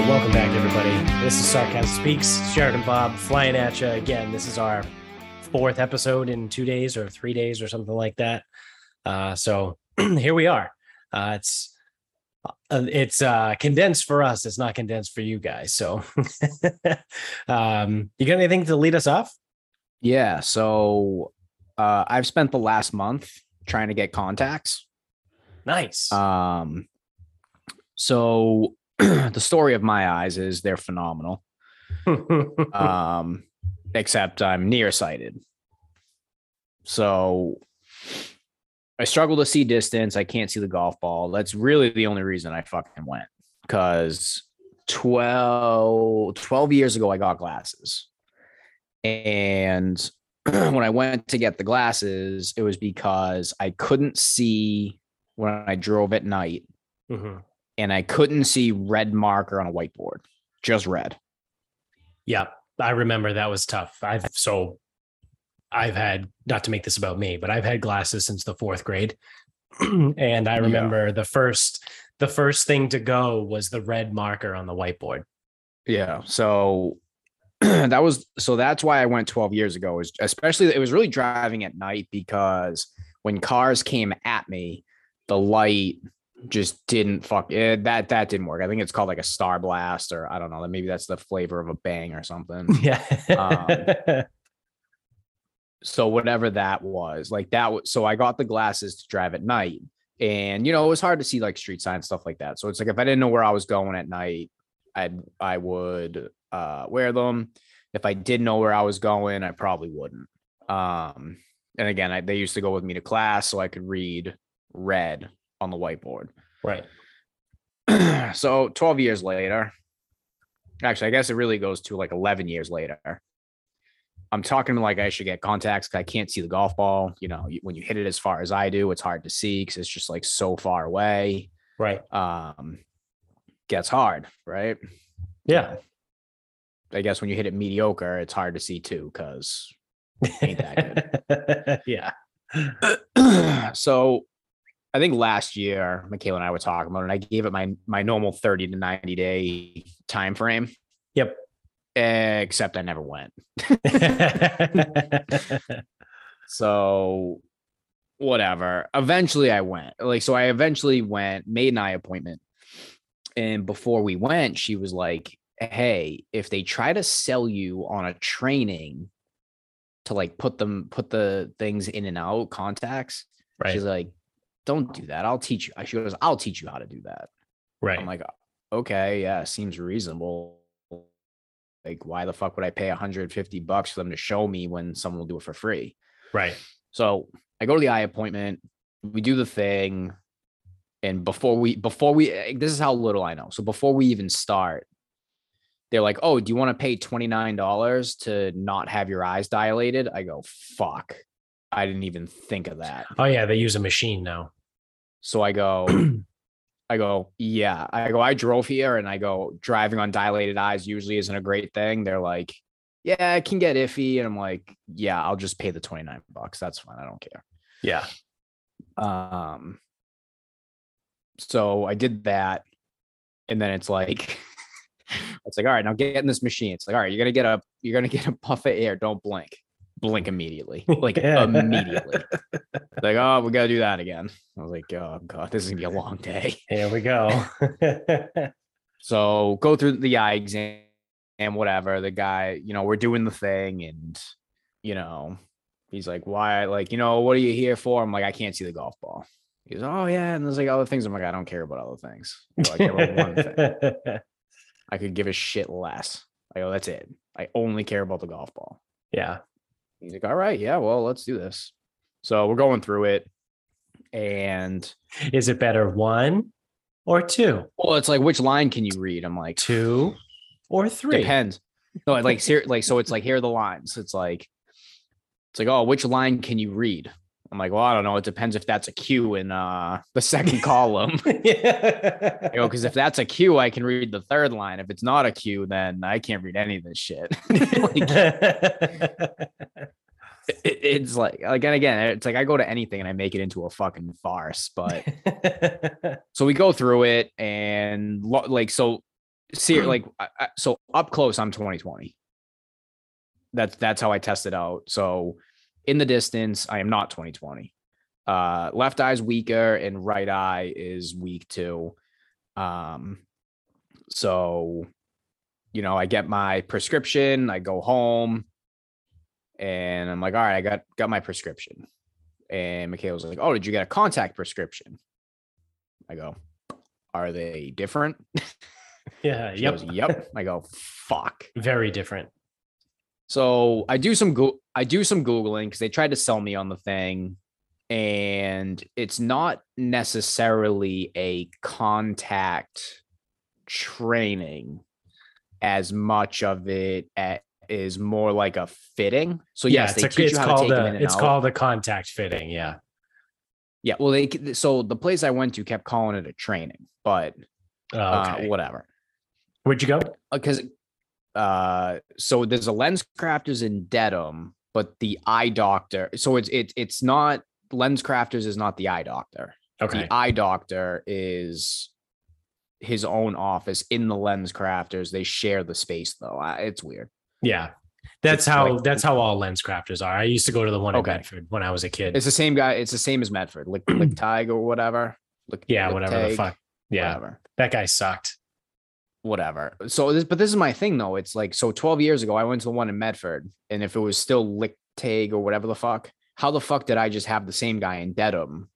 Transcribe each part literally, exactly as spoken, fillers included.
right, welcome back, everybody. This is Sarcastic Speaks. Jared and Bob flying at you again. This is our fourth episode in two days or three days or something like that. Uh, so here we are. Uh, it's it's uh, condensed for us. It's not condensed for you guys. So um, you got anything to lead us off? Yeah. So uh, I've spent the last month trying to get contacts. Nice. Um, so the story of my eyes is they're phenomenal. um, except I'm nearsighted. So I struggle to see distance. I can't see the golf ball. That's really the only reason I fucking went. Cause twelve, twelve years ago, I got glasses. And when I went to get the glasses, it was because I couldn't see when I drove at night. Mm-hmm. And I couldn't see red marker on a whiteboard, just red. Yeah, I remember that was tough. I've so I've had, not to make this about me, but I've had glasses since the fourth grade. And I remember yeah. the first the first thing to go was the red marker on the whiteboard. Yeah. So that was so that's why I went twelve years ago, is especially it was really driving at night, because when cars came at me, the light just didn't fuck it. That, that didn't work. I think it's called like a star blast, or I don't know, maybe that's the flavor of a bang or something. Yeah. um, so whatever that was like that. Was, so I got the glasses to drive at night, and, you know, it was hard to see like street signs, stuff like that. So it's like, if I didn't know where I was going at night, I'd, I would uh, wear them. If I did know where I was going, I probably wouldn't. Um, and again, I, they used to go with me to class so I could read red on the whiteboard. Right. So twelve years later, actually, I guess it really goes to like eleven years later. I'm talking like I should get contacts because I can't see the golf ball. You know, when you hit it as far as I do, it's hard to see because it's just like so far away. Right. Um, gets hard, right? Yeah. I guess when you hit it mediocre, it's hard to see too because it ain't that good. Yeah. So I think last year, Michaela and I were talking about it, and I gave it my my normal thirty to ninety day time frame. Yep. Except I never went. So whatever. Eventually I went. Like, so I eventually went, made an eye appointment. And before we went, she was like, hey, if they try to sell you on a training to like put them, put the things in and out, contacts, right. She's like, don't do that. I'll teach you. She goes, I'll teach you how to do that. Right. I'm like, okay, yeah, seems reasonable. Like, why the fuck would I pay one hundred fifty bucks for them to show me when someone will do it for free? Right. So I go to the eye appointment. We do the thing. And before we, before we, this is how little I know. So before we even start, they're like, oh, do you want to pay twenty-nine dollars to not have your eyes dilated? I go, fuck. I didn't even think of that. Oh yeah. They use a machine now. So I go, I go, yeah, I go, I drove here and I go driving on dilated eyes usually isn't a great thing. They're like, yeah, it can get iffy. And I'm like, yeah, I'll just pay the twenty-nine bucks. That's fine. I don't care. Yeah. Um, so I did that. And then it's like, it's like, all right, now get in this machine. It's like, all right, you're going to get a, you're going to get a puff of air. Don't blink. Blink immediately, like yeah. immediately. Like, oh, we gotta do that again. I was like, oh god, this is gonna be a long day. Here we go. So go through the eye exam and whatever. The guy, you know, we're doing the thing, and you know, he's like, why? Like, you know, what are you here for? I'm like, I can't see the golf ball. He goes, oh yeah, and there's like other things. I'm like, I don't care about other things. I, go, I care about one thing. I could give a shit less. I go, that's it. I only care about the golf ball. Yeah. He's like, all right, yeah, well, let's do this. So we're going through it. And is it better one or two? Well, it's like, which line can you read? I'm like, two or three. Depends. No, like, ser- like, so it's like, here are the lines. It's like, it's like, oh, which line can you read? I'm like, well, I don't know. It depends if that's a Q in uh, the second column. Yeah. You know, because if that's a Q, I can read the third line. If it's not a Q, then I can't read any of this shit. Like, it, it's like, like, and again, it's like I go to anything and I make it into a fucking farce. But so we go through it, and lo- like, so see, like, I, so up close, I'm twenty twenty. That's, that's how I test it out. So in the distance, I am not twenty twenty. Uh, left eye's weaker and right eye is weak too. Um, so, you know, I get my prescription, I go home and I'm like, all right, I got, got my prescription. And Michaela was like, oh, did you get a contact prescription? I go, are they different? Yeah. She yep. Goes, yep. I go, fuck. Very different. So I do some, go- I do some Googling because they tried to sell me on the thing, and it's not necessarily a contact training as much of it at, is more like a fitting. So yeah, yes, it's, they a, it's called a, it's out. called a contact fitting. Yeah. Yeah. Well, they, so the place I went to kept calling it a training, but oh, okay. uh, whatever. Where'd you go? Uh, Cause, uh, so there's a Lens Crafters in Dedham, but the eye doctor. So it's, it's, it's not Lens Crafters is not the eye doctor. Okay. The eye doctor is his own office in the Lens Crafters. They share the space though. I, it's weird. Yeah, that's it's how like, that's how all Lens Crafters are. I used to go to the one okay. in Medford when I was a kid. It's the same guy. It's the same as Medford, like like Tig or whatever. Like yeah, Lick whatever Tig, the fuck. Yeah, whatever. That guy sucked. Whatever. So this, but this is my thing though. It's like, so twelve years ago, I went to the one in Medford, and if it was still Lick Tig or whatever the fuck, how the fuck did I just have the same guy in Dedham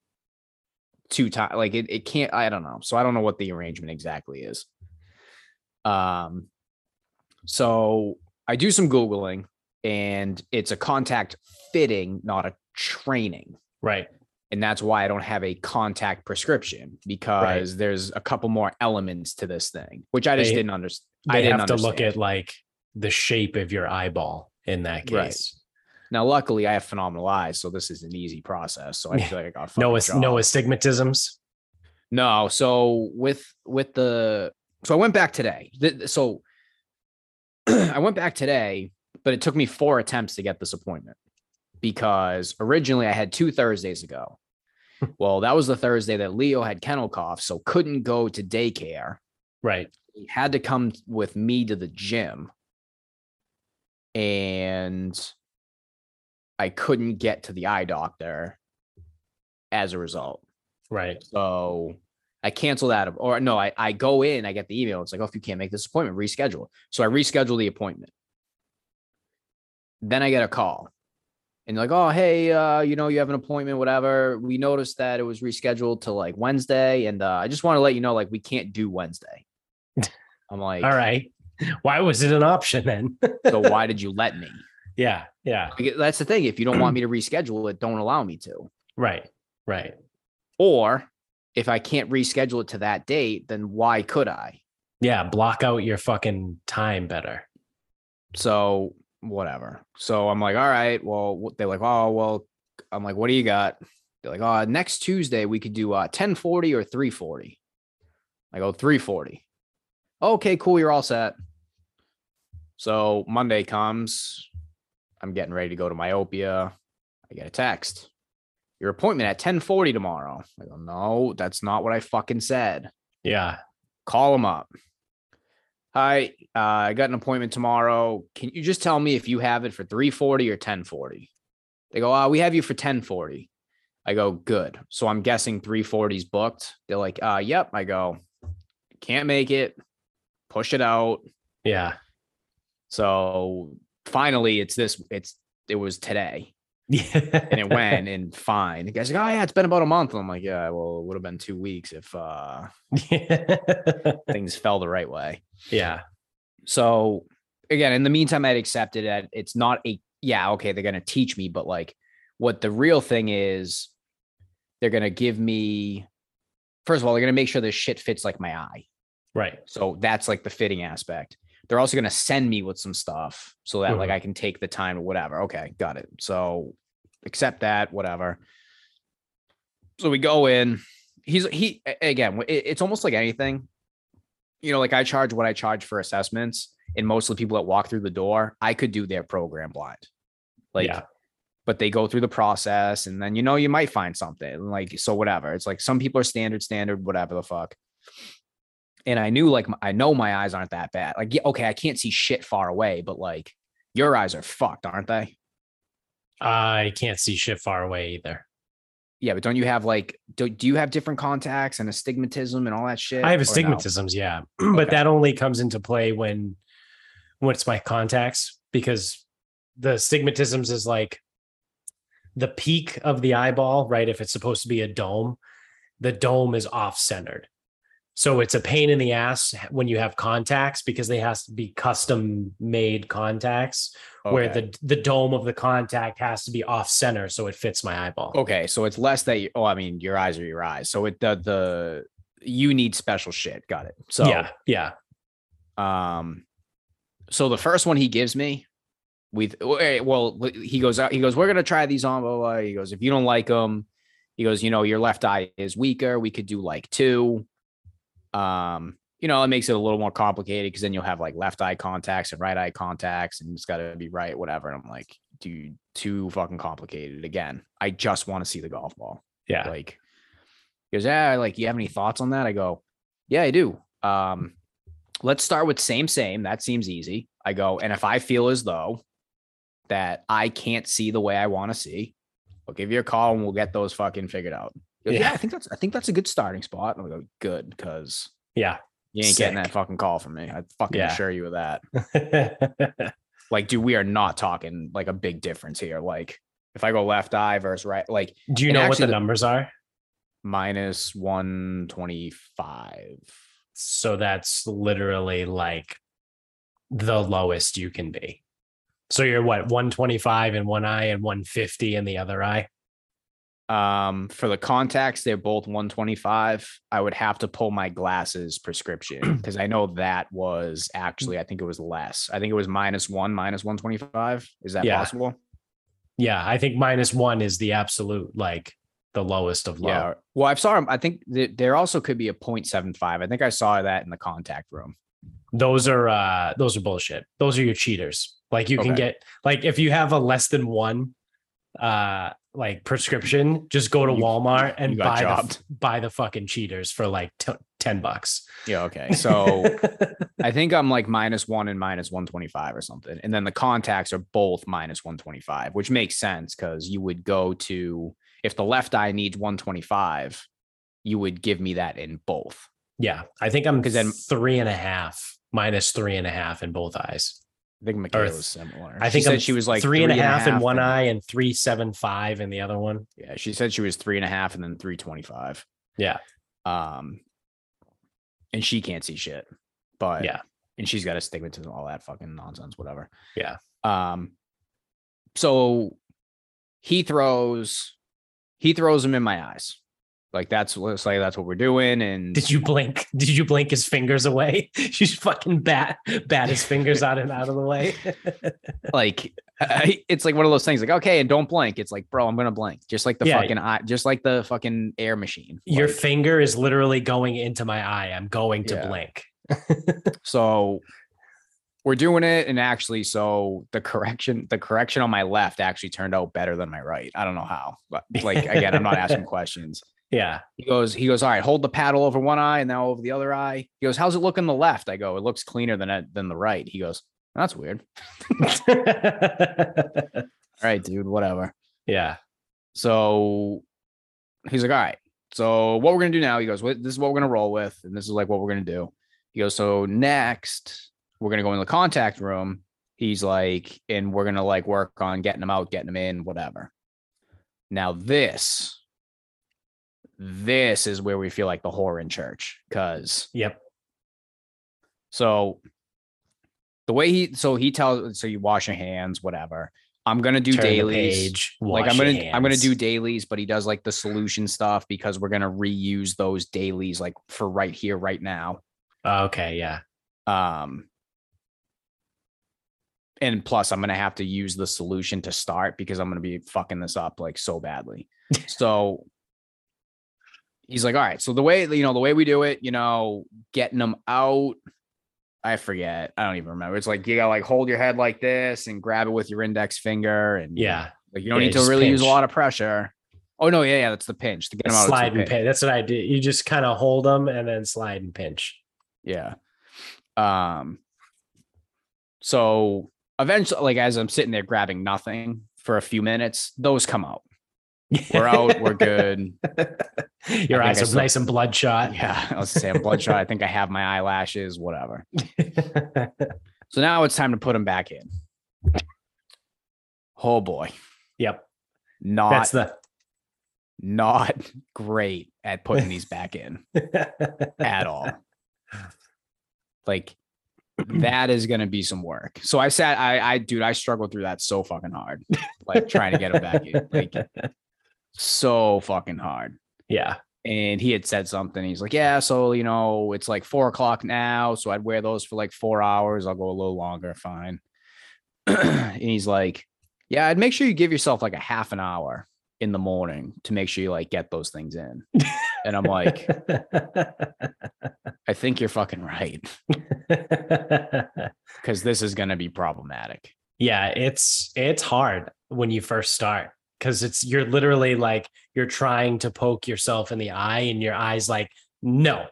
two times? Like it, it can't. I don't know. So I don't know what the arrangement exactly is. Um, so. I do some Googling, and it's a contact fitting, not a training. Right. And that's why I don't have a contact prescription, because right. there's a couple more elements to this thing, which I just they, didn't understand. I didn't have understand. to look at like the shape of your eyeball in that case. Right. Now, luckily I have phenomenal eyes, so this is an easy process. So I feel like I got no, no astigmatisms. No. So with, with the, so I went back today. So I went back today, but it took me four attempts to get this appointment because originally I had two Thursdays ago. Well, that was the Thursday that Leo had kennel cough, so couldn't go to daycare. Right. He had to come with me to the gym, and I couldn't get to the eye doctor as a result. Right. So I cancel that, or no, I, I go in, I get the email. It's like, oh, if you can't make this appointment, reschedule. So I reschedule the appointment. Then I get a call and like, oh, hey, uh, you know, you have an appointment, whatever. We noticed that it was rescheduled to like Wednesday. And uh, I just want to let you know, like, we can't do Wednesday. I'm like, all right, why was it an option then? So why did you let me? Yeah. Yeah. That's the thing. If you don't want me to reschedule it, don't allow me to. Right. Right. Or if I can't reschedule it to that date, then why could I? Yeah, block out your fucking time better. So whatever. So I'm like, all right, well, they're like, oh, well, I'm like, what do you got? They're like, oh, next Tuesday we could do uh, ten forty or three forty. I go three forty. Okay, cool. You're all set. So Monday comes. I'm getting ready to go to myopia. I get a text. Your appointment at ten forty tomorrow. I go, no, that's not what I fucking said. Yeah. Call him up. Hi, uh, I got an appointment tomorrow. Can you just tell me if you have it for three forty or ten forty? They go, oh, we have you for ten forty. I go, good. So I'm guessing three forty is booked. They're like, uh, yep. I go, can't make it. Push it out. Yeah. So finally it's this, it's, it was today. Yeah. And it went and fine. The guy's like, oh yeah, it's been about a month. And I'm like, yeah, well, it would have been two weeks if uh yeah. things fell the right way. Yeah. So again, in the meantime, I'd accepted that it's not a yeah, okay, they're gonna teach me, but like what the real thing is, they're gonna give me, first of all, they're gonna make sure this shit fits like my eye. Right. So that's like the fitting aspect. They're also going to send me with some stuff so that mm-hmm. like I can take the time or whatever. Okay. Got it. So accept that, whatever. So we go in, he's, he, again, it's almost like anything, you know, like I charge what I charge for assessments, and most of the people that walk through the door, I could do their program blind. Like, yeah. But they go through the process and then, you know, you might find something like, so whatever. It's like, some people are standard, standard, whatever the fuck. And I knew, like, I know my eyes aren't that bad. Like, okay, I can't see shit far away, but like your eyes are fucked, aren't they? I can't see shit far away either. Yeah, but don't you have like, do, do you have different contacts and astigmatism and all that shit? I have astigmatisms, no? Yeah. But okay. That only comes into play when, when it's my contacts, because the astigmatisms is like the peak of the eyeball, right? If it's supposed to be a dome, the dome is off-centered. So it's a pain in the ass when you have contacts, because they has to be custom made contacts, okay, where the, the dome of the contact has to be off center. So it fits my eyeball. Okay. So it's less that you, oh, I mean, your eyes are your eyes. So it, the, the, you need special shit. Got it. So yeah. Yeah. Um, so the first one he gives me, we, well, he goes out, he goes, we're going to try these on, blah, blah, blah. He goes, if you don't like them, he goes, you know, your left eye is weaker. We could do like two. Um, you know, it makes it a little more complicated, because then you'll have like left eye contacts and right eye contacts, and it's got to be right, whatever. And I'm like, dude, too fucking complicated. Again, I just want to see the golf ball. Yeah. Like, he goes, yeah, like, you have any thoughts on that? I go, yeah, I do. Um, let's start with same, same. That seems easy. I go, and if I feel as though that I can't see the way I want to see, I'll give you a call and we'll get those fucking figured out. Goes, yeah. yeah, I think that's I think that's a good starting spot. And I go, good, because yeah, you ain't sick. Getting that fucking call from me. I fucking yeah. assure you of that. Like, dude, we are not talking like a big difference here. Like, if I go left eye versus right, like, do you know what the, the numbers are? Minus one twenty-five. So that's literally like the lowest you can be. So you're what, one twenty-five in one eye and one fifty in the other eye? Um, for the contacts, they're both one twenty-five. I would have to pull my glasses prescription, because I know that was actually, I think it was less. I think it was minus one, minus one twenty-five. Is that yeah. possible? Yeah. I think minus one is the absolute, like the lowest of low. Yeah. Well, I've saw them. I think th- there also could be a zero point seven five. I think I saw that in the contact room. Those are, uh, those are bullshit. Those are your cheaters. Like, you okay. can get, like, if you have a less than one, uh, like prescription, just go to you, Walmart and buy the, buy the fucking cheaters for like t- ten bucks. Yeah. Okay. So I think I'm like minus one and minus one twenty-five or something. And then the contacts are both minus one twenty-five, which makes sense, because you would go to, if the left eye needs one twenty-five, you would give me that in both. Yeah. I think I'm, because then three and a half, minus three and a half in both eyes. I think Michaela was similar. I think she, said she was like three and a half in one eye and three seven five in the other one. Yeah, she said she was three and a half and then three twenty five. Yeah, um, and she can't see shit, but yeah, and she's got astigmatism, all that fucking nonsense, whatever. Yeah. Um, so he throws, he throws them in my eyes. Like, that's, let's say that's what we're doing. And did you blink? Did you blink his fingers away? She's fucking bat, bat his fingers out and out of the way. Like, I, it's like one of those things like, okay, and don't blink. It's like, bro, I'm going to blink. Just like the yeah, fucking eye, just like the fucking air machine. Your like, finger is literally going into my eye. I'm going to yeah. blink. So we're doing it. And actually, so the correction, the correction on my left actually turned out better than my right. I don't know how, but like, again, I'm not asking questions. Yeah. He goes, he goes, all right, hold the paddle over one eye and now over the other eye. He goes, how's it look on the left? I go, it looks cleaner than, than the right. He goes, that's weird. All right, dude, whatever. Yeah. So he's like, all right, so what we're going to do now, he goes, this is what we're going to roll with. And this is like what we're going to do. He goes, so next we're going to go in the contact room. He's like, and we're going to like work on getting them out, getting them in, whatever. Now this. This is where we feel like the whore in church. Cause yep. So the way he, so he tells, so you wash your hands, whatever. I'm going to do Turn dailies. Page, like I'm going to, I'm going to do dailies, but he does like the solution stuff because we're going to reuse those dailies like for right here, right now. Okay. Yeah. Um, and plus I'm going to have to use the solution to start because I'm going to be fucking this up like so badly. So he's like, all right, so the way, you know, the way we do it, you know, getting them out, I forget. I don't even remember. It's like, you got to like hold your head like this and grab it with your index finger. And yeah, like you don't yeah, need to really pinch. Use a lot of pressure. Oh no. Yeah. Yeah. That's the pinch to get them out. Slide and pinch. That's what I do. You just kind of hold them and then slide and pinch. Yeah. Um, so eventually, like, as I'm sitting there grabbing nothing for a few minutes, those come out. We're out. We're good. Your eyes are still nice and bloodshot. Yeah. I was saying bloodshot. I think I have my eyelashes, whatever. So now it's time to put them back in. Oh boy. Yep. Not, that's the, not great at putting these back in at all. Like, that is going to be some work. So I sat, I, I, dude, I struggled through that so fucking hard, like trying to get him back in, like so fucking hard. Yeah. And he had said something. He's like, yeah, so, you know, it's like four o'clock now. So I'd wear those for like four hours. I'll go a little longer. Fine. And he's like, yeah, I'd make sure you give yourself like a half an hour in the morning to make sure you like get those things in. And I'm like, I think you're fucking right. Cause this is going to be problematic. Yeah. It's, it's hard when you first start. Cause it's, you're literally like, you're trying to poke yourself in the eye and your eye's like, no,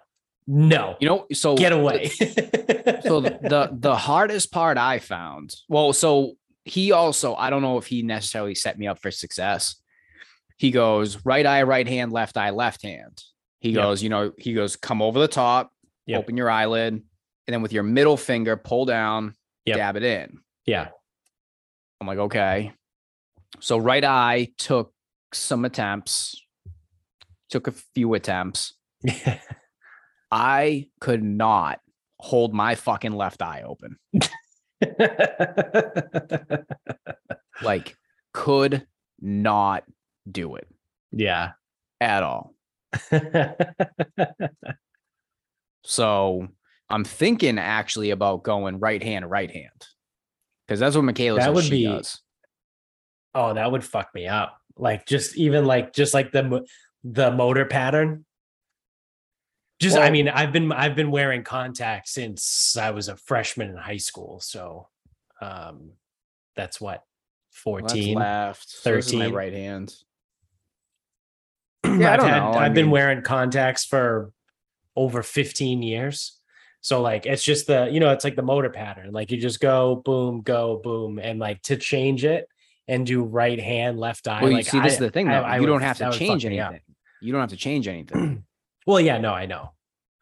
no, you know, so get away. So the, the hardest part I found, well, so he also, I don't know if he necessarily set me up for success. He goes, right eye, right hand, left eye, left hand. He goes, yep. you know, he goes, come over the top, yep. open your eyelid, and then with your middle finger, pull down, yep. dab it in. Yeah. I'm like, okay. So right eye took some attempts, took a few attempts. I could not hold my fucking left eye open. Like, could not do it. Yeah. At all. So I'm thinking actually about going right hand, right hand. Cause that's what Michaela that would be, does. Oh, that would fuck me up. Like just even like, just like the, the motor pattern. Just, well, I mean, I've been, I've been wearing contacts since I was a freshman in high school. So um, that's what, fourteen, well, that's left, thirteen, so my right hand. Yeah, I don't know. I've I mean, been wearing contacts for over fifteen years. So like, it's just the, you know, it's like the motor pattern. Like you just go, boom, go, boom. And like to change it and do right hand, left eye. Well, you like, see, I, this is the thing though. I, I you would, don't have to change anything. You don't have to change anything. Well, yeah, no, I know.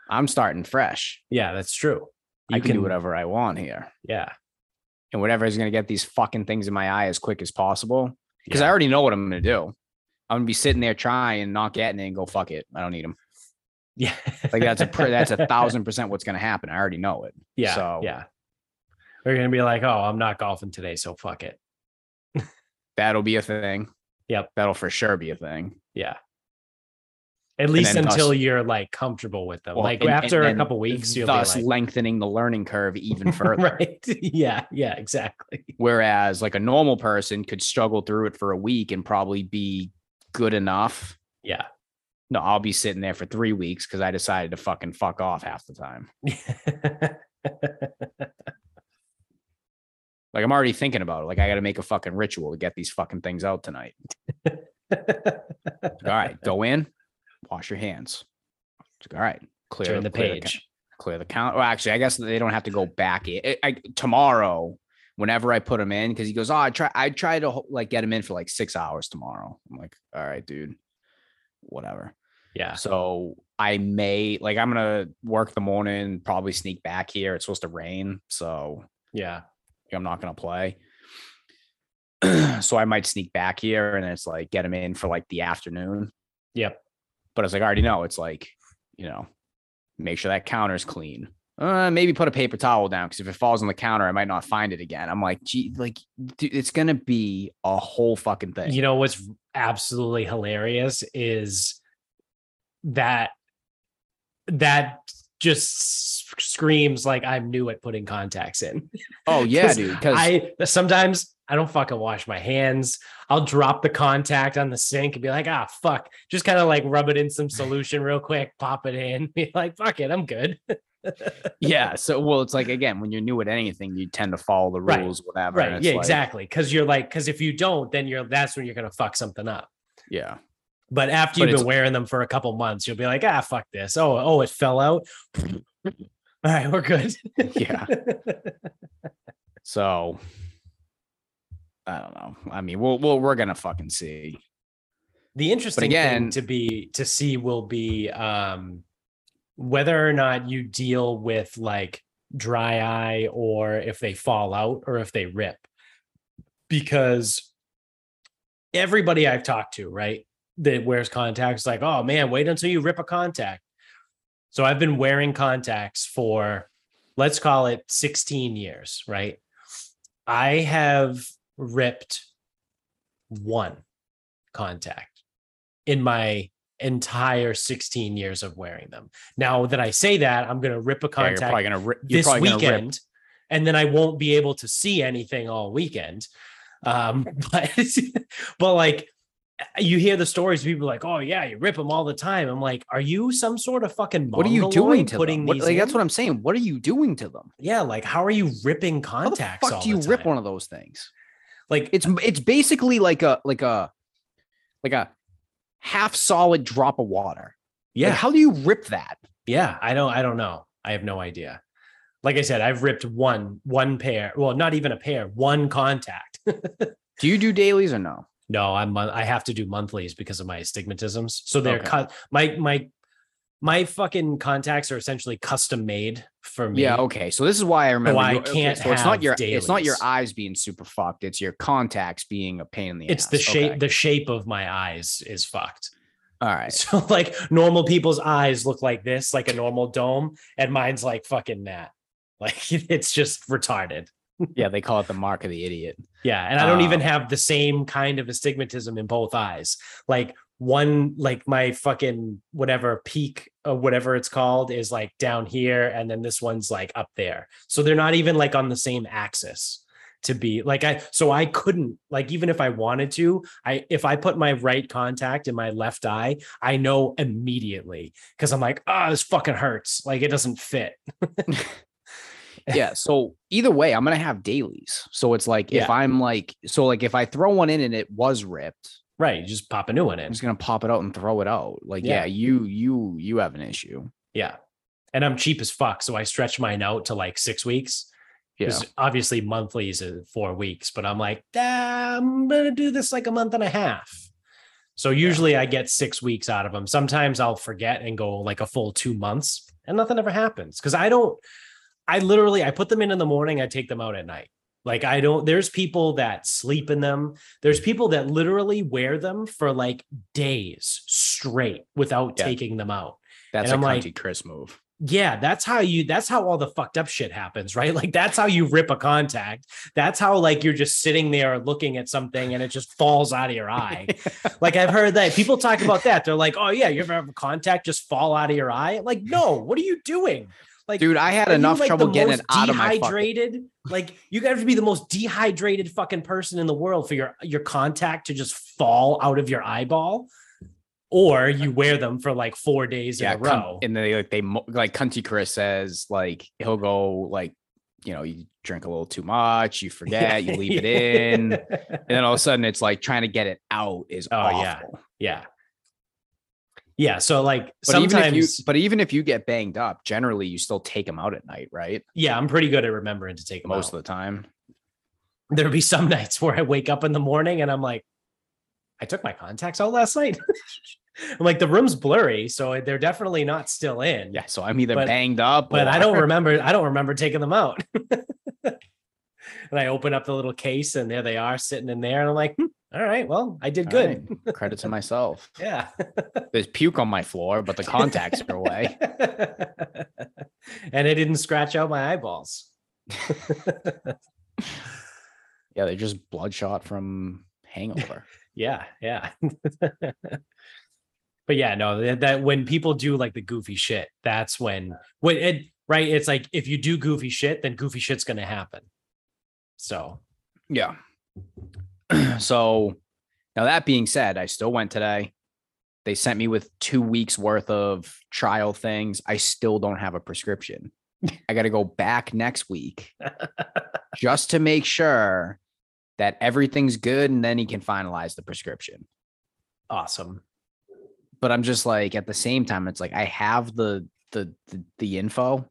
I'm starting fresh. Yeah, that's true. You I can, can do whatever I want here. Yeah. And whatever is going to get these fucking things in my eye as quick as possible. Because yeah. I already know what I'm going to do. I'm gonna be sitting there trying, not getting it, and go fuck it. I don't need them. Yeah, like that's a that's a thousand percent what's gonna happen. I already know it. Yeah, so yeah, we're gonna be like, oh, I'm not golfing today, so fuck it. That'll be a thing. Yep, that'll for sure be a thing. Yeah, at least until thus, you're like comfortable with them. Well, like and, after and, and a couple weeks, you'll thus be like, lengthening the learning curve even further. Right? Yeah, yeah, exactly. Whereas like a normal person could struggle through it for a week and probably be good enough. Yeah. No, I'll be sitting there for three weeks because I decided to fucking fuck off half the time. Like I'm already thinking about it. Like I got to make a fucking ritual to get these fucking things out tonight. All right, go in, wash your hands. It's like, all right, clear Turn the clear page, the, clear the count. Well, actually, I guess they don't have to go back. I, I, tomorrow. Whenever I put him in, because he goes, oh, I try, I try to like get him in for like six hours tomorrow. I'm like, all right, dude, whatever. Yeah. So I may like I'm gonna work the morning, probably sneak back here. It's supposed to rain, so yeah, I'm not gonna play. So I might sneak back here, and it's like get him in for like the afternoon. Yep. But it's like I already know. It's like, you know, make sure that counter's clean. Uh, maybe put a paper towel down because if it falls on the counter, I might not find it again. I'm like, gee, like, dude, it's going to be a whole fucking thing. You know, what's absolutely hilarious is that that just screams like I'm new at putting contacts in. Oh, yeah, dude. Because I sometimes I don't fucking wash my hands. I'll drop the contact on the sink and be like, ah, fuck. Just kind of like rub it in some solution real quick, pop it in, be like, fuck it, I'm good. Yeah. So, well, it's like, again, when you're new at anything, you tend to follow the rules, right. whatever. Right. Yeah, like, exactly. Cause you're like, cause if you don't, then you're, that's when you're going to fuck something up. Yeah. But after but you've been wearing them for a couple months, you'll be like, ah, fuck this. Oh, oh, it fell out. All right, we're good. Yeah. So I don't know. I mean, we'll, we'll we're gonna fucking see. The interesting again, thing to be to see will be um, whether or not you deal with like dry eye, or if they fall out, or if they rip. Because everybody I've talked to, right, that wears contacts is like, oh man, wait until you rip a contact. So I've been wearing contacts for, let's call it sixteen years, right? I have ripped one contact in my entire sixteen years of wearing them. Now that I say that, I'm going to rip a contact yeah, you're probably gonna ri- you're this probably weekend, gonna rip. And then I won't be able to see anything all weekend. Um, but, but like, you hear the stories, people are like, oh yeah, you rip them all the time. I'm like, are you some sort of fucking mongoloid? What are you doing to putting them? What, these like, that's what I'm saying. What are you doing to them? Yeah. Like, how are you ripping contacts? How the fuck all do you the rip one of those things? Like it's, it's basically like a, like a, like a half solid drop of water. Yeah. Like, how do you rip that? Yeah. I don't, I don't know. I have no idea. Like I said, I've ripped one, one pair. Well, not even a pair, one contact. Do you do dailies or no? No, I'm I have to do monthlies because of my astigmatisms. So they're okay. cut. My my my fucking contacts are essentially custom made for me. Yeah. Okay. So this is why I remember. So I can't. Okay, so it's have not your. Dailies. It's not your eyes being super fucked. It's your contacts being a pain in the. It's ass. the shape. Okay. The shape of my eyes is fucked. All right. So like normal people's eyes look like this, like a normal dome, and mine's like fucking that. Like it's just retarded. Yeah, they call it the mark of the idiot. Yeah, and I don't um, even have the same kind of astigmatism in both eyes. Like one, like my fucking whatever peak or whatever it's called is like down here, and then this one's like up there. So they're not even like on the same axis to be like I. So I couldn't like even if I wanted to. I if I put my right contact in my left eye, I know immediately because I'm like, oh, this fucking hurts. Like it doesn't fit. Yeah. So either way, I'm going to have dailies. So it's like, yeah. if I'm like, so like if I throw one in and it was ripped, right. You just pop a new one in. I'm just going to pop it out and throw it out. Like, yeah. yeah, you, you, you have an issue. Yeah. And I'm cheap as fuck. So I stretch mine out to like six weeks. Yeah. Obviously monthly is four weeks, but I'm like, ah, I'm going to do this like a month and a half. So usually yeah. I get six weeks out of them. Sometimes I'll forget and go like a full two months and nothing ever happens. Cause I don't, I literally, I put them in in the morning. I take them out at night. Like I don't, there's people that sleep in them. There's people that literally wear them for like days straight without yeah. taking them out. That's and a cunty like, Chris move. Yeah. That's how you, that's how all the fucked up shit happens, right? Like that's how you rip a contact. That's how like, you're just sitting there looking at something and it just falls out of your eye. Like I've heard that people talk about that. They're like, oh yeah, you ever have a contact just fall out of your eye? Like, no, what are you doing? Like, dude, I had enough you, like, trouble getting it out of my fucking... Like, you have to be the most dehydrated fucking person in the world for your, your contact to just fall out of your eyeball, or you wear them for like four days yeah, in a row. And they like they like Cunty Chris says like he'll go like, you know, you drink a little too much, you forget, you leave it in, and then all of a sudden it's like trying to get it out is oh awful. yeah yeah. Yeah. So like but sometimes, even you, but even if you get banged up, generally you still take them out at night, right? Yeah. I'm pretty good at remembering to take them most out. Most of the time. There'll be some nights where I wake up in the morning and I'm like, I took my contacts out last night. I'm like, the room's blurry, so they're definitely not still in. Yeah. So I'm either but, banged up, but or... I don't remember. I don't remember taking them out. And I open up the little case and there they are sitting in there. And I'm like, hmm, all right, well, I did all good. Right. Credit to myself. Yeah. There's puke on my floor, but the contacts are away. And it didn't scratch out my eyeballs. Yeah. They're just bloodshot from hangover. Yeah. Yeah. But yeah, no, that, that when people do like the goofy shit, that's when, when it, right. It's like, if you do goofy shit, then goofy shit's going to happen. So, yeah. So now that being said, I still went today. They sent me with two weeks worth of trial things. I still don't have a prescription. I got to go back next week just to make sure that everything's good. And then he can finalize the prescription. Awesome. But I'm just like, at the same time, it's like, I have the, the, the, the info.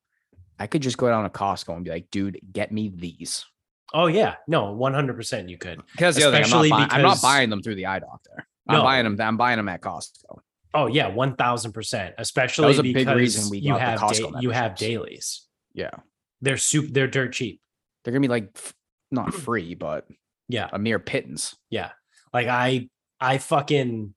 I could just go down to Costco and be like, dude, get me these. Oh yeah, no, one hundred percent you could. Because the other thing, I'm not, buy- because... I'm not buying them through the iDoc there. I'm no. buying them. I'm buying them at Costco. Oh yeah, one thousand percent. Especially that was a because big reason we you have Costco da- you have dailies. Yeah, they're super. They're dirt cheap. They're gonna be like not free, but yeah, a mere pittance. Yeah, like I I fucking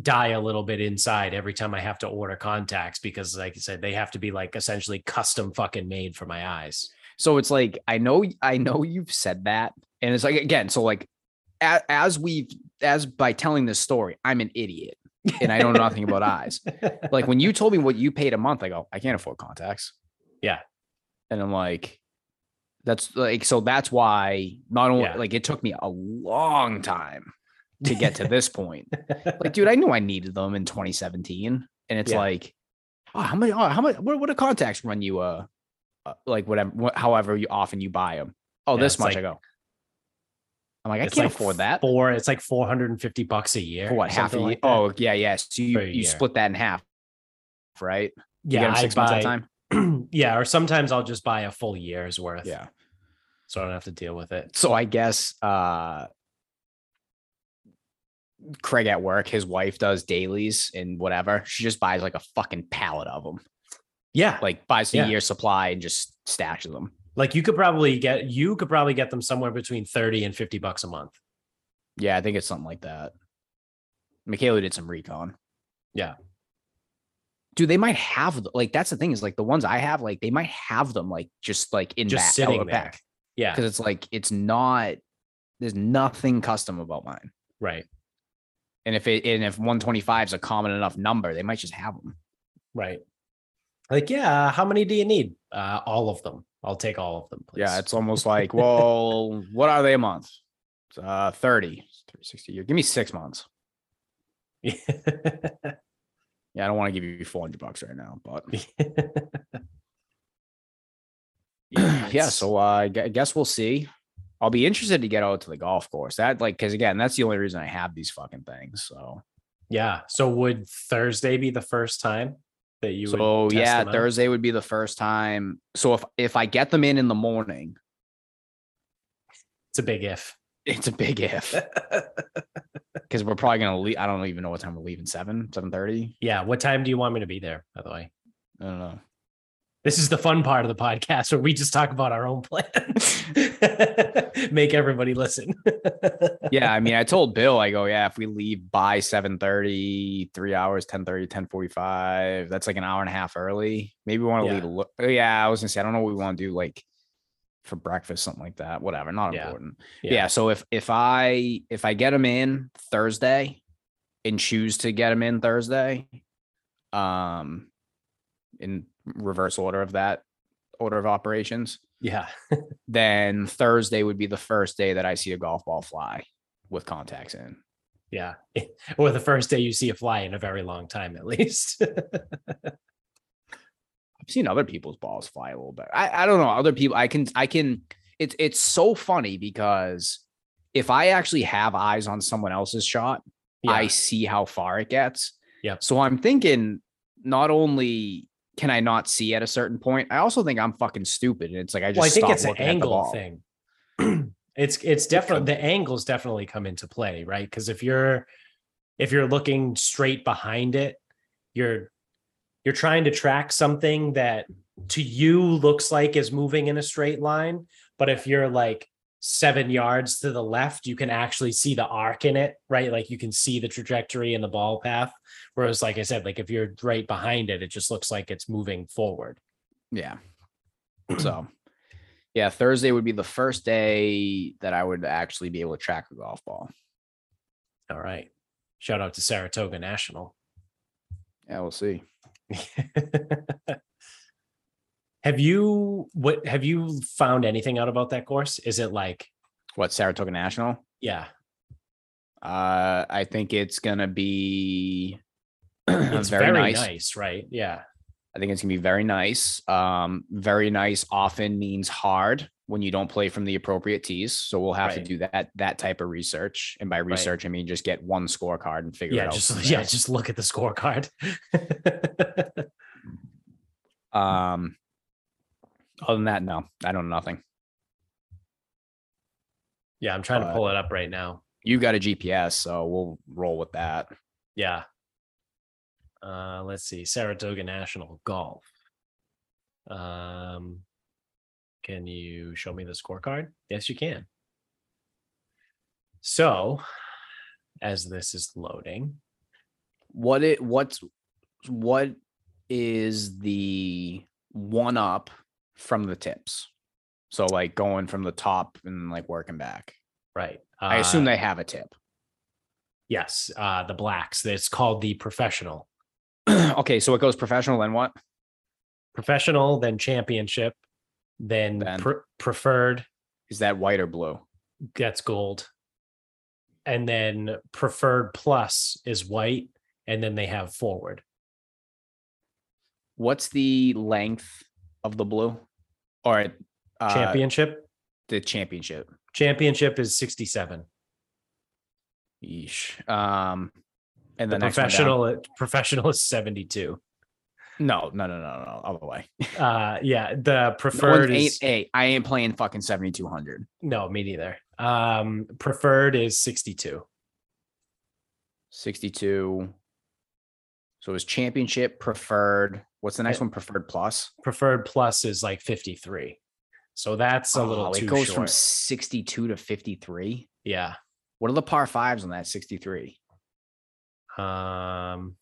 die a little bit inside every time I have to order contacts because, like I said, they have to be like essentially custom fucking made for my eyes. So it's like, I know, I know you've said that. And it's like, again, so like, as, as we've, as by telling this story, I'm an idiot and I know nothing about eyes. Like when you told me what you paid a month, I go, I can't afford contacts. Yeah. And I'm like, that's like, so that's why not only yeah. like it took me a long time to get to this point. Like, dude, I knew I needed them in twenty seventeen. And it's yeah. like, oh, how many, how much, what, what do contacts run you, uh, Uh, like whatever, however you often you buy them. Oh, yeah, this much like, I go. I'm like, I can't like afford that. Four, it's like four hundred fifty bucks a year. For what, half a year? Like oh, yeah, yeah. So you, you split that in half, right? You yeah, six I buy, months at a time. Yeah, or sometimes I'll just buy a full year's worth. Yeah, so I don't have to deal with it. So I guess uh, Craig at work, his wife does dailies and whatever. She just buys like a fucking pallet of them. Yeah. Like buys a yeah. year supply and just stashes them. Like you could probably get, you could probably get them somewhere between thirty and fifty bucks a month. Yeah. I think it's something like that. Michaela did some recon. Yeah. Dude, they might have like, that's the thing is like the ones I have, like they might have them like, just like in just back, sitting there. Back. Yeah. Cause it's like, it's not, there's nothing custom about mine. Right. And if it, and if one twenty-five is a common enough number, they might just have them. Right. Like, yeah, how many do you need? Uh, all of them. I'll take all of them, please. Yeah, it's almost like, well, what are they a month? It's, uh, thirty, sixty years. Give me six months. Yeah, I don't want to give you four hundred bucks right now, but. yeah, yeah, so uh, I guess we'll see. I'll be interested to get out to the golf course. That, like, because again, that's the only reason I have these fucking things. So, yeah. So, would Thursday be the first time? That you so would yeah Thursday would be the first time. So if if I get them in in the morning, it's a big if. It's a big if because we're probably gonna leave. I don't even know what time we're leaving. seven, seven thirty Yeah. What time do you want me to be there? By the way, I don't know. This is the fun part of the podcast where we just talk about our own plans. Make everybody listen. Yeah, I mean, I told Bill, I go, yeah, if we leave by seven thirty, three hours, ten thirty, ten forty-five, that's like an hour and a half early. Maybe we want to yeah. leave a look. Yeah, I was going to say, I don't know what we want to do like for breakfast, something like that. Whatever, not yeah. important. Yeah. yeah, so if if I if I get them in Thursday and choose to get them in Thursday, um, in reverse order of that order of operations, yeah. Then Thursday would be the first day that I see a golf ball fly with contacts in. Yeah. Or the first day you see a fly in a very long time, at least. I've seen other people's balls fly a little bit. I, I don't know. Other people, I can, I can, it's, it's so funny because if I actually have eyes on someone else's shot, yeah. I see how far it gets. Yeah. So I'm thinking not only can I not see at a certain point? I also think I'm fucking stupid. And it's like, I just well, I think it's an angle thing. It's, it's definitely, the angles definitely come into play, right? Cause if you're, if you're looking straight behind it, you're, you're trying to track something that to you looks like is moving in a straight line. But if you're like seven yards to the left, you can actually see the arc in it, right? Like you can see the trajectory and the ball path. Whereas, like I said, like if you're right behind it, it just looks like it's moving forward. Yeah. So, yeah, Thursday would be the first day that I would actually be able to track a golf ball. All right. Shout out to Saratoga National. Yeah, we'll see. Have you what? Have you found anything out about that course? Is it like what, Saratoga National? Yeah. Uh, I think it's gonna be. It's very, very nice. nice, right? Yeah. I think it's going to be very nice. Um, very nice often means hard when you don't play from the appropriate tees. So we'll have right. to do that that type of research. And by research, right. I mean just get one scorecard and figure yeah, it out. Just, yeah, just look at the scorecard. um, Other than that, no, I don't know nothing. Yeah, I'm trying uh, to pull it up right now. You got a G P S, so we'll roll with that. Yeah. Uh, let's see. Saratoga National Golf. Um, can you show me the scorecard? Yes, you can. So, as this is loading, what it what's what is the one up from the tips? So, like going from the top and like working back, right? Uh, I assume they have a tip. Yes, uh, the blacks. It's called the professional. Okay, so it goes professional, then what? Professional, then championship, then, then pre- preferred. Is that white or blue? That's gold. And then preferred plus is white, and then they have forward. What's the length of the blue? All right. Uh, championship? The championship. Championship is sixty-seven. Yeesh. Um, and the, the next professional professional is seventy-two. No, no, no, no, no. All the way. Uh, yeah, the preferred no is... Hey, I ain't playing fucking seventy-two hundred. No, me neither. Um, preferred is sixty-two. sixty-two. So it's championship, preferred. What's the next it, one? Preferred plus? Preferred plus is like fifty-three. So that's a oh, little too short. It goes short. From sixty-two to fifty-three? Yeah. What are the par fives on that sixty-three? Um,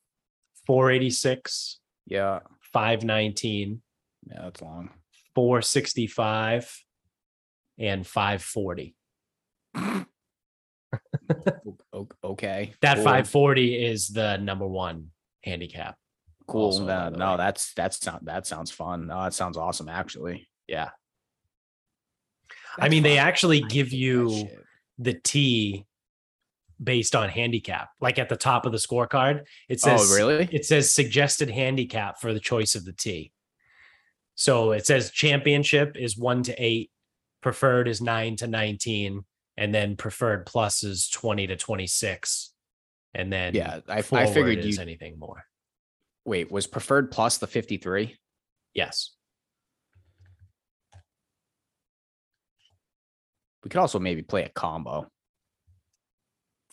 four eighty-six. Yeah. five nineteen. Yeah, that's long. four sixty-five and five forty. Okay. That cool. five forty is the number one handicap. Cool. Also, no, no that's that's not that sounds fun. No, that sounds awesome, actually. Yeah. That's I mean, fun. They actually I give you the tee based on handicap, like at the top of the scorecard, it says, oh, really? It says suggested handicap for the choice of the tee. So it says championship is one to eight, preferred is nine to nineteen, and then preferred plus is twenty to twenty-six. And then yeah, I, I figured is you, anything more. Wait, was preferred plus the fifty-three? Yes. We could also maybe play a combo.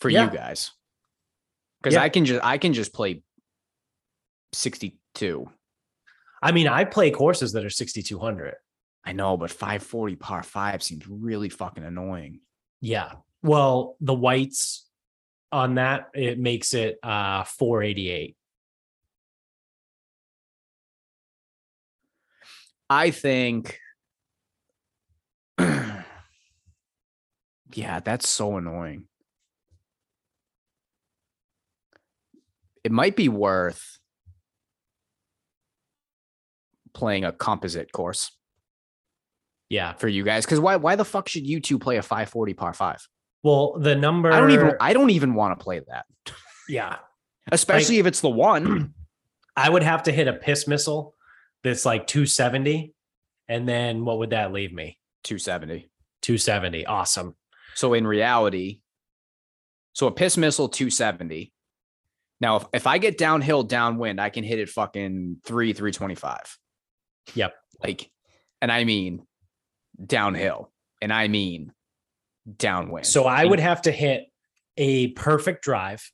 For yeah. you guys, because yeah. I can just I can just play sixty-two. I mean, I play courses that are sixty-two hundred. I know, but five forty par five seems really fucking annoying. Yeah. Well, the whites on that, it makes it uh, four eighty-eight. I think. Yeah, that's so annoying. It might be worth playing a composite course. Yeah. For you guys. Cause why, why the fuck should you two play a five forty par five? Well, the number, I don't even, I don't even want to play that. Yeah. Especially like, if it's the one, I would have to hit a piss missile. That's like two seventy. And then what would that leave me? two seventy. two seventy. Awesome. So in reality, so a piss missile, two seventy. Now, if, if I get downhill, downwind, I can hit it fucking three, three twenty-five. Yep. Like, and I mean downhill and I mean downwind. So I would have to hit a perfect drive,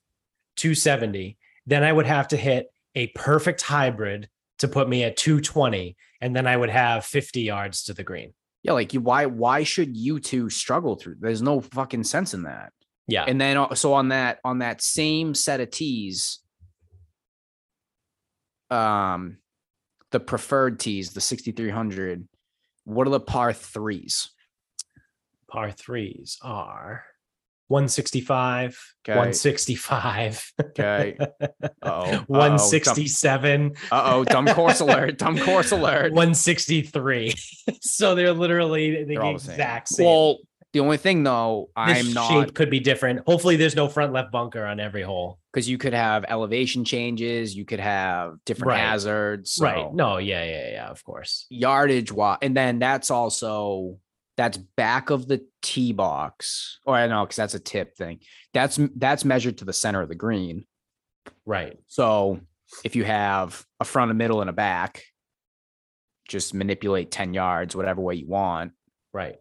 two seventy. Then I would have to hit a perfect hybrid to put me at two twenty. And then I would have fifty yards to the green. Yeah. Like you, why, why should you two struggle through? There's no fucking sense in that. Yeah. And then so on that on that same set of tees, um, the preferred tees, the sixty-three hundred, what are the par threes? Par threes are one sixty-five, okay. one sixty-five, okay. Uh-oh. one sixty-seven. Uh-oh, dumb course alert, dumb course alert. one sixty-three. So they're literally the they're exact same. same. Well, the only thing, though, this I'm not... shape could be different. Hopefully, there's no front left bunker on every hole. Because you could have elevation changes. You could have different right. hazards. So right. No, yeah, yeah, yeah, of course. Yardage. And then that's also... That's back of the tee box. Or I know, because that's a tip thing. That's that's measured to the center of the green. Right. So if you have a front, a middle, and a back, just manipulate ten yards, whatever way you want. Right.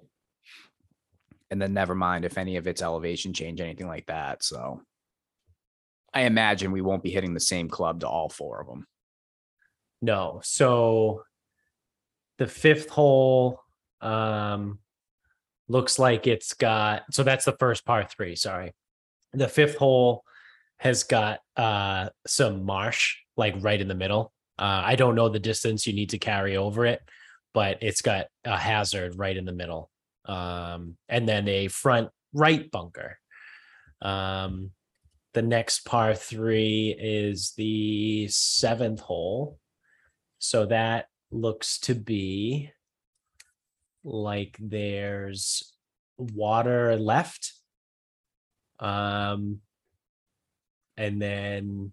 And then never mind if any of its elevation change, anything like that. So I imagine we won't be hitting the same club to all four of them. No. So the fifth hole um, looks like it's got, so that's the first par three. Sorry. The fifth hole has got uh, some marsh, like right in the middle. Uh, I don't know the distance you need to carry over it, but it's got a hazard right in the middle. Um, and then a front right bunker. Um, the next par three is the seventh hole. So that looks to be like there's water left. Um, and then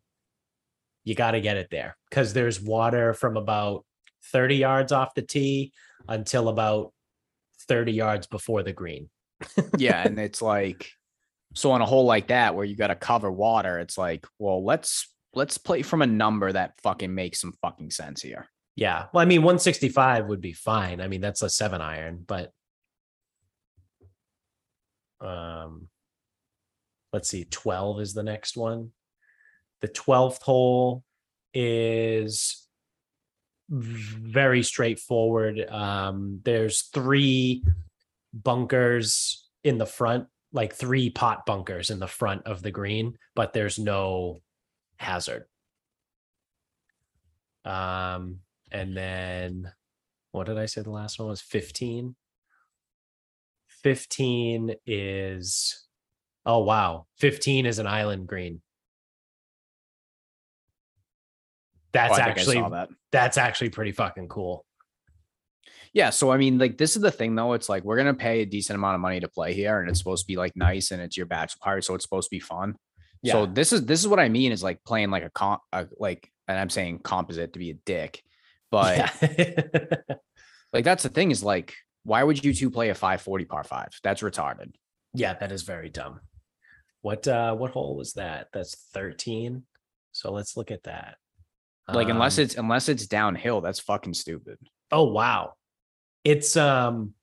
you got to get it there because there's water from about thirty yards off the tee until about thirty yards before the green. Yeah. And it's like, so on a hole like that, where you got to cover water, it's like, well, let's, let's play from a number that fucking makes some fucking sense here. Yeah. Well, I mean, one sixty-five would be fine. I mean, that's a seven iron, but, um, let's see, twelve is the next one. The twelfth hole is very straightforward. Um, there's three bunkers in the front, like three pot bunkers in the front of the green, but there's no hazard. Um, and then what did I say? The last one was fifteen. fifteen is, oh, wow. fifteen is an island green. That's oh, actually, that. that's actually pretty fucking cool. Yeah. So, I mean, like, this is the thing though. It's like, we're going to pay a decent amount of money to play here and it's supposed to be like nice and it's your bachelor party. So it's supposed to be fun. Yeah. So this is, this is what I mean is like playing like a comp, a, like, and I'm saying composite to be a dick, but yeah. Like, that's the thing is like, why would you two play a five forty par five? That's retarded. Yeah. That is very dumb. What, uh, what hole was that? That's thirteen. So let's look at that. Like, unless it's, unless it's downhill, that's fucking stupid. Oh, wow. It's, um,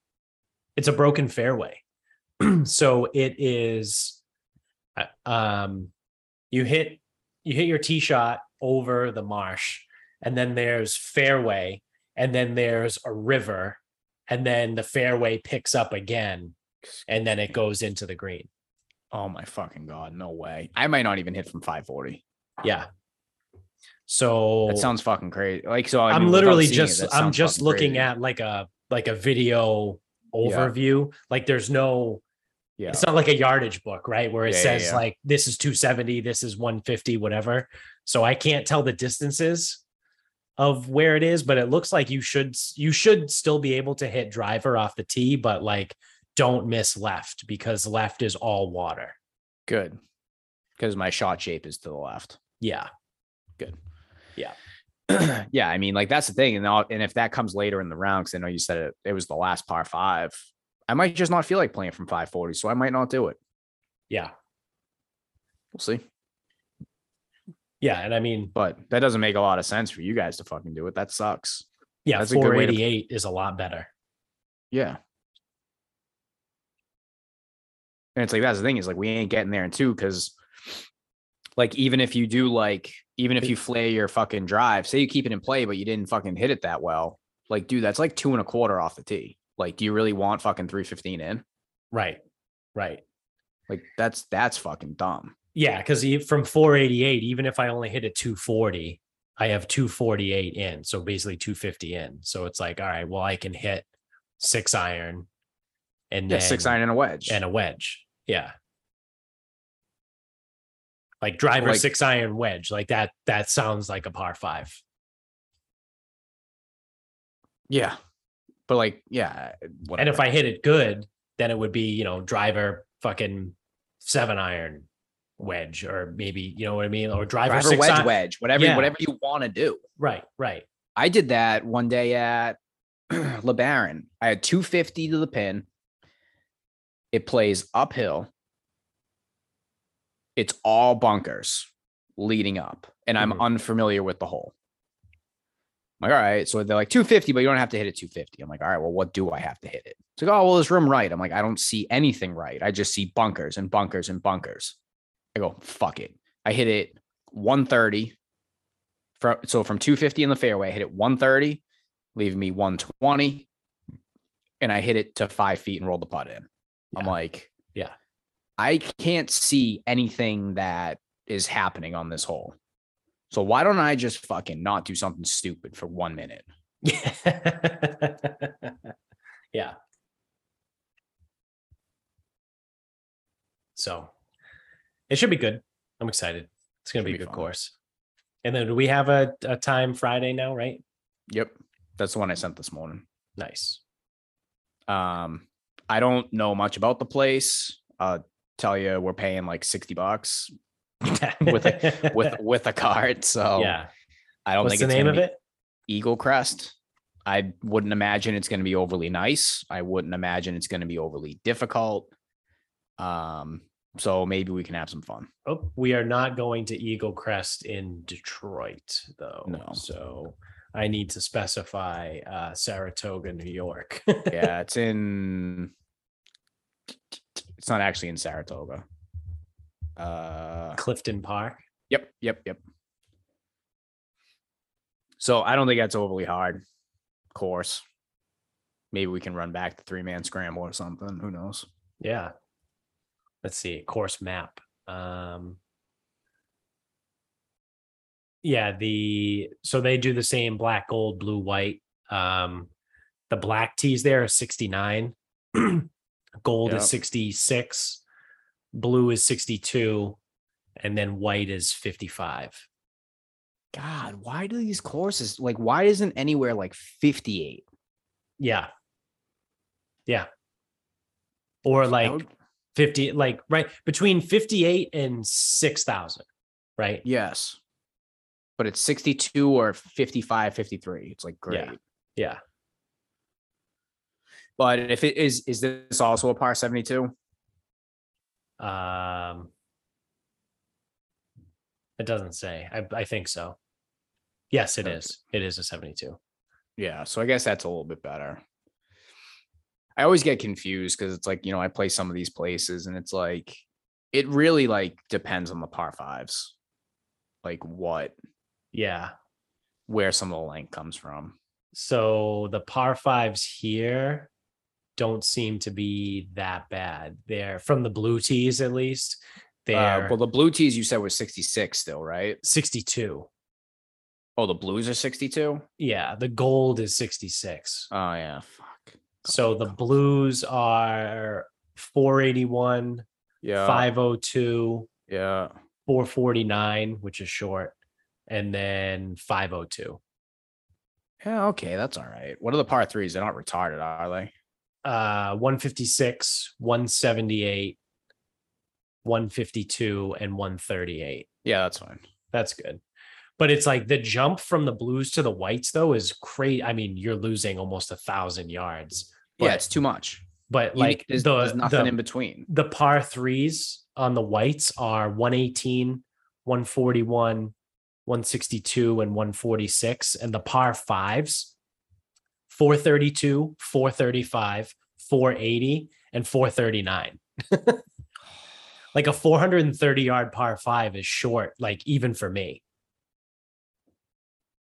it's a broken fairway. So it is, um, you hit, you hit your tee shot over the marsh and then there's fairway and then there's a river and then the fairway picks up again and then it goes into the green. Oh my fucking God. No way. I might not even hit from five forty. Yeah. So that sounds fucking crazy. Like, so I mean, I'm literally just, it, I'm just looking crazy. At like a, like a video overview. Yeah. Like there's no, yeah, it's not like a yardage book, right? Where it yeah, says yeah, yeah. like, this is two seventy, this is one fifty, whatever. So I can't tell the distances of where it is, but it looks like you should, you should still be able to hit driver off the tee, but like, don't miss left because left is all water. Good. Because my shot shape is to the left. Yeah. Good. Yeah. Yeah. I mean, like that's the thing. And I'll, and if that comes later in the round, cause I know you said it, it was the last par five, I might just not feel like playing from five forty. So I might not do it. Yeah. We'll see. Yeah. And I mean, but that doesn't make a lot of sense for you guys to fucking do it. That sucks. Yeah. That's four eighty-eight to... is a lot better. Yeah. And it's like, that's the thing is like, we ain't getting there in two. Cause like, even if you do like, even if you flay your fucking drive, say you keep it in play, but you didn't fucking hit it that well. Like, dude, that's like two and a quarter off the tee. Like, do you really want fucking three fifteen in? Right. Right. Like that's, that's fucking dumb. Yeah. Cause from four eighty-eight, even if I only hit a two forty, I have two forty-eight in. So basically two fifty in. So it's like, all right, well I can hit six iron and yeah, then six iron and a wedge and a wedge. Yeah. Like driver like, six iron wedge like that. That sounds like a par five. Yeah. But like, yeah. Whatever. And if I hit it good, then it would be, you know, driver fucking seven iron wedge or maybe, you know what I mean? Or driver, driver six wedge, iron. wedge, whatever, yeah. whatever you want to do. Right. Right. I did that one day at LeBaron. I had two fifty to the pin. It plays uphill. It's all bunkers leading up and I'm mm-hmm. unfamiliar with the hole. I'm like, all right. So they're like two fifty, but you don't have to hit it two fifty. I'm like, all right, well, what do I have to hit it? It's like, oh, well, this room right. I'm like, I don't see anything right. I just see bunkers and bunkers and bunkers. I go, fuck it. I hit it one thirty. For, so from two fifty in the fairway, I hit it one thirty, leaving me one twenty. And I hit it to five feet and rolled the putt in. Yeah. I'm like, yeah, I can't see anything that is happening on this hole. So why don't I just fucking not do something stupid for one minute? Yeah. So it should be good. I'm excited. It's going to be a good fun. course. And then do we have a, a time Friday now, right? Yep. That's the one I sent this morning. Nice. Um, I don't know much about the place. Uh, tell you, we're paying like sixty bucks. with a with with a card, so yeah. I don't What's think the it's name of it? Eagle Crest. I wouldn't imagine it's going to be overly nice. I wouldn't imagine it's going to be overly difficult. Um, so maybe we can have some fun. Oh, we are not going to Eagle Crest in Detroit, though. No. So I need to specify uh, Saratoga, New York. Yeah, it's in. It's not actually in Saratoga. Uh, Clifton Park. Yep. Yep. Yep. So I don't think that's overly hard course. Maybe we can run back the three man scramble or something. Who knows? Yeah. Let's see. Course map. Um, yeah. The, so they do the same black, gold, blue, white. Um, the black tees there are sixty-nine. Gold yep. is sixty-six. Blue is sixty-two, and then white is fifty-five. God, why do these courses, like, why isn't anywhere like fifty-eight? Yeah. Yeah. Or like would... fifty, like right between fifty-eight and six thousand, right? Yes. But it's sixty-two or fifty-five, fifty-three. It's like, great. Yeah. Yeah. But if it is, is this also a par seventy-two? Um, it doesn't say. I, I think so. Yes, it okay. is. It is a seventy-two. Yeah, so I guess that's a little bit better. I always get confused because it's like, you know, I play some of these places and it's like, it really like depends on the par fives, like what, yeah, where some of the length comes from. So the par fives here don't seem to be that bad. They're from the blue tees, at least. They're uh, well, the blue tees you said was sixty-six still, right? sixty-two. Oh, the blues are sixty-two? Yeah, the gold is sixty-six. Oh, yeah. Fuck. So the blues are four eighty-one, yeah. five oh two, yeah. four forty-nine, which is short, and then five oh two. Yeah, okay, that's all right. What are the par threes? They're not retarded, are they? Uh, one fifty-six, one seventy-eight, one fifty-two, and one thirty-eight. Yeah, that's fine. That's good. But it's like the jump from the blues to the whites, though, is crazy. I mean, you're losing almost a thousand yards. But, yeah, it's too much. But you like there's, the, there's nothing the, in between. The par threes on the whites are one eighteen, one forty-one, one sixty-two, and one forty-six. And the par fives, four thirty-two, four thirty-five, four eighty, and four thirty-nine. Like a four thirty yard par five is short, like even for me.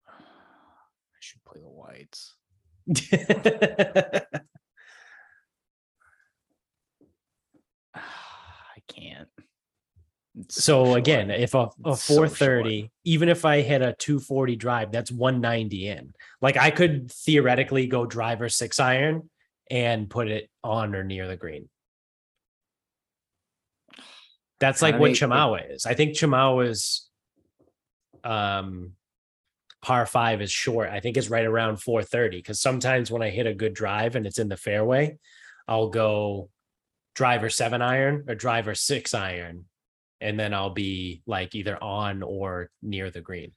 I should play the whites. I can't. It's so short. Again, if a, a four thirty, so even if I hit a two forty drive, that's one ninety in. Like I could theoretically go driver six iron and put it on or near the green. That's like what Chimawa is. I think Chimawa's um, par five is short. I think it's right around four thirty because sometimes when I hit a good drive and it's in the fairway, I'll go driver seven iron or driver six iron. And then I'll be like either on or near the green.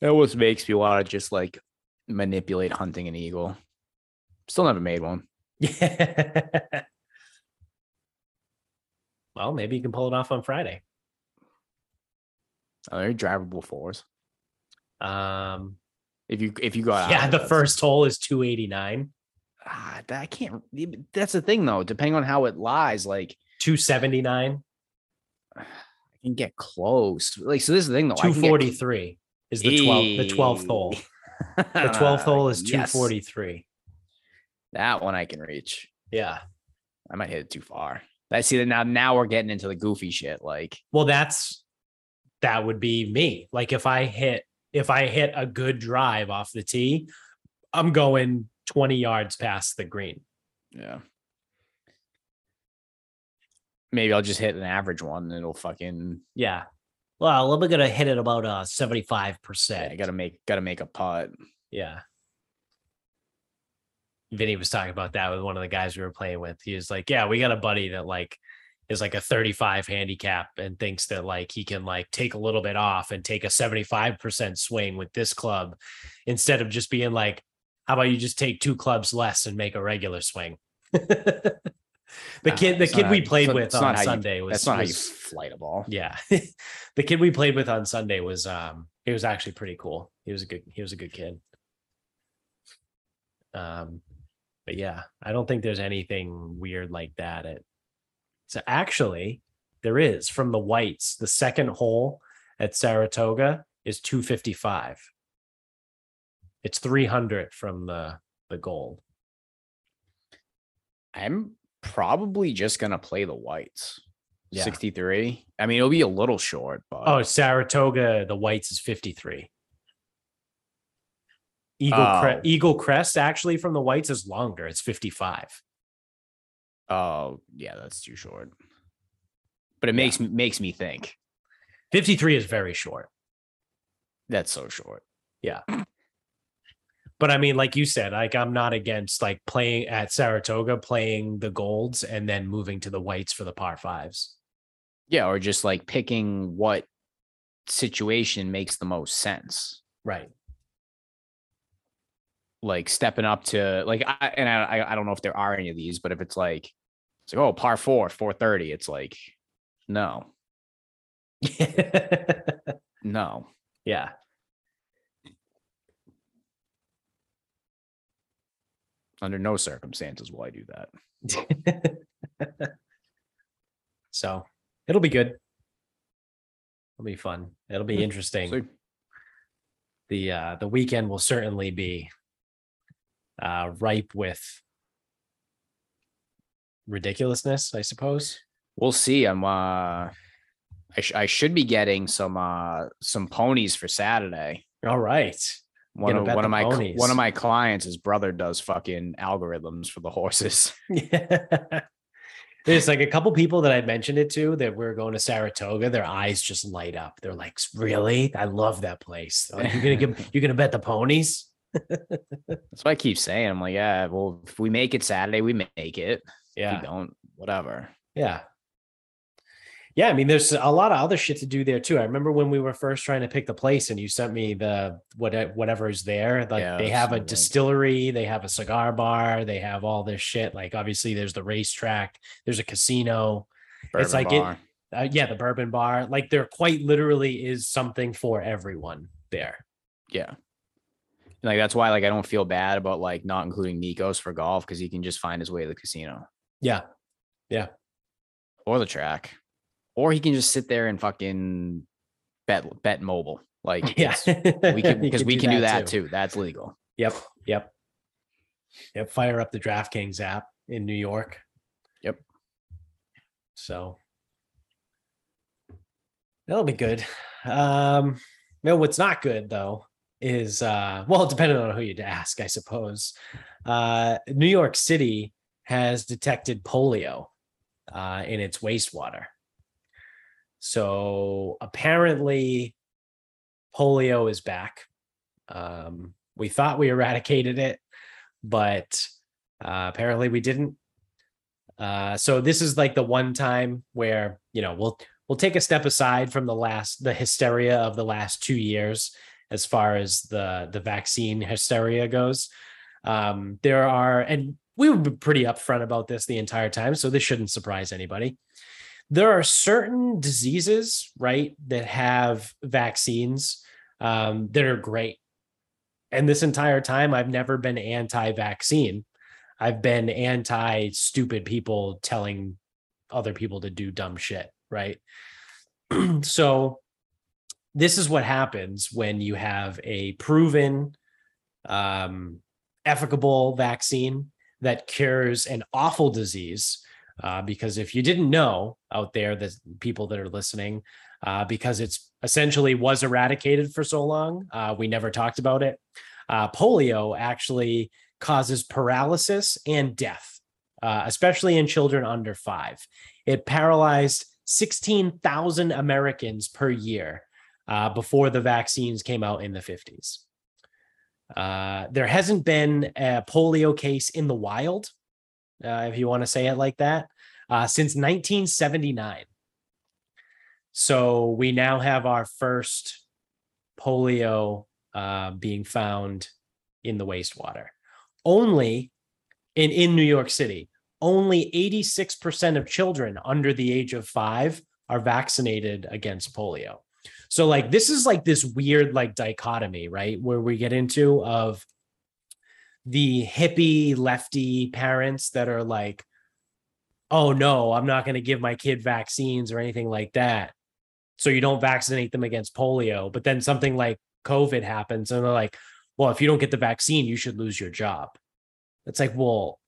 It always makes me want to just like manipulate hunting an eagle. Still never made one. Yeah. Well, maybe you can pull it off on Friday. Are there drivable fours? Um, if you if you go out, yeah, the first hole is two eighty-nine. Ah, I can't. That's the thing, though. Depending on how it lies, like two seventy-nine. I can get close. Like, so this is the thing, though. two forty-three is the twelfth. The twelfth hole. The twelfth hole is two forty-three. Yes. That one I can reach. Yeah, I might hit it too far. I see that now. Now we're getting into the goofy shit. Like, well, that's that would be me. Like, if I hit if I hit a good drive off the tee, I'm going twenty yards past the green. Yeah. Maybe I'll just hit an average one and it'll fucking yeah. Well, I'm gonna hit it about uh seventy-five percent. I gotta make gotta make a putt. Yeah. Vinny was talking about that with one of the guys we were playing with. He was like, yeah, we got a buddy that like is like a thirty-five handicap and thinks that like he can like take a little bit off and take a seventy-five percent swing with this club instead of just being like, how about you just take two clubs less and make a regular swing? the nah, kid, the kid we played with on Sunday was, that's not how you flight a ball. Yeah. The kid we played with on Sunday was, um, he was actually pretty cool. He was a good, he was a good kid. Um, But yeah, I don't think there's anything weird like that. It, so actually, there is from the Whites. The second hole at Saratoga is two fifty-five. It's three hundred from the, the gold. I'm probably just going to play the Whites. Yeah. sixty-three. I mean, it'll be a little short. But oh, Saratoga, the Whites is fifty-three. Eagle, oh. Cre- Eagle Crest actually from the Whites is longer. It's fifty-five. Oh yeah, that's too short. But it yeah. makes makes me think. fifty-three is very short. That's so short. Yeah. But I mean, like you said, like I'm not against like playing at Saratoga, playing the golds, and then moving to the Whites for the par fives. Yeah, or just like picking what situation makes the most sense. Right. Like stepping up to like, I, and I, I don't know if there are any of these, but if it's like, it's like, oh, par four, four thirty, it's like, no, no. Yeah. Under no circumstances will I do that. So it'll be good. It'll be fun. It'll be interesting. Sweet. The, uh, the weekend will certainly be Uh, ripe with ridiculousness, I suppose. We'll see. I'm. Uh, I, sh- I should be getting some uh, some ponies for Saturday. All right. One of one of my ponies. one of my clients, his brother does fucking algorithms for the horses. Yeah. There's like a couple people that I mentioned it to that we're going to Saratoga. Their eyes just light up. They're like, "Really? I love that place." Like, you're gonna give, you're gonna bet the ponies. That's what I keep saying. I'm like, yeah, well, if we make it Saturday, we make it. Yeah. If we don't, whatever. Yeah. Yeah. I mean, there's a lot of other shit to do there too. I remember when we were first trying to pick the place and you sent me the what whatever's there. Like yeah, they have a distillery, they have a cigar bar, they have all this shit. Like obviously there's the racetrack, there's a casino. Bourbon it's like bar. it uh, yeah, the bourbon bar. Like there quite literally is something for everyone there. Yeah. Like, that's why, like, I don't feel bad about, like, not including Nikos for golf because he can just find his way to the casino. Yeah. Yeah. Or the track. Or he can just sit there and fucking bet bet mobile. Like, yeah, we can, because we can do that, too. That's legal. Yep. Yep. Yep. Fire up the DraftKings app in New York. Yep. So that'll be good. Um, no, what's not good, though, is uh well depending on who you'd ask, I suppose. uh New York City has detected polio uh in its wastewater. So apparently polio is back. Um we thought we eradicated it, but uh apparently we didn't. Uh so this is like the one time where, you know, we'll we'll take a step aside from the last the hysteria of the last two years as far as the, the vaccine hysteria goes. Um, there are, and we were pretty upfront about this the entire time, so this shouldn't surprise anybody. There are certain diseases, right, that have vaccines um, that are great. And this entire time, I've never been anti-vaccine. I've been anti-stupid people telling other people to do dumb shit, right? So this is what happens when you have a proven, um, efficable vaccine that cures an awful disease. Uh, because if you didn't know out there, the people that are listening, uh, because it's essentially was eradicated for so long, uh, we never talked about it. Uh, polio actually causes paralysis and death, uh, especially in children under five. It paralyzed sixteen thousand Americans per year uh, before the vaccines came out in the fifties. Uh, there hasn't been a polio case in the wild, uh, if you want to say it like that, uh, since nineteen seventy-nine. So we now have our first polio uh, being found in the wastewater. Only in, in New York City, only eighty-six percent of children under the age of five are vaccinated against polio. So like, this is like this weird, like dichotomy, right? Where we get into of the hippie lefty parents that are like, oh no, I'm not going to give my kid vaccines or anything like that. So you don't vaccinate them against polio, but then something like COVID happens and they're like, well, if you don't get the vaccine, you should lose your job. It's like, well,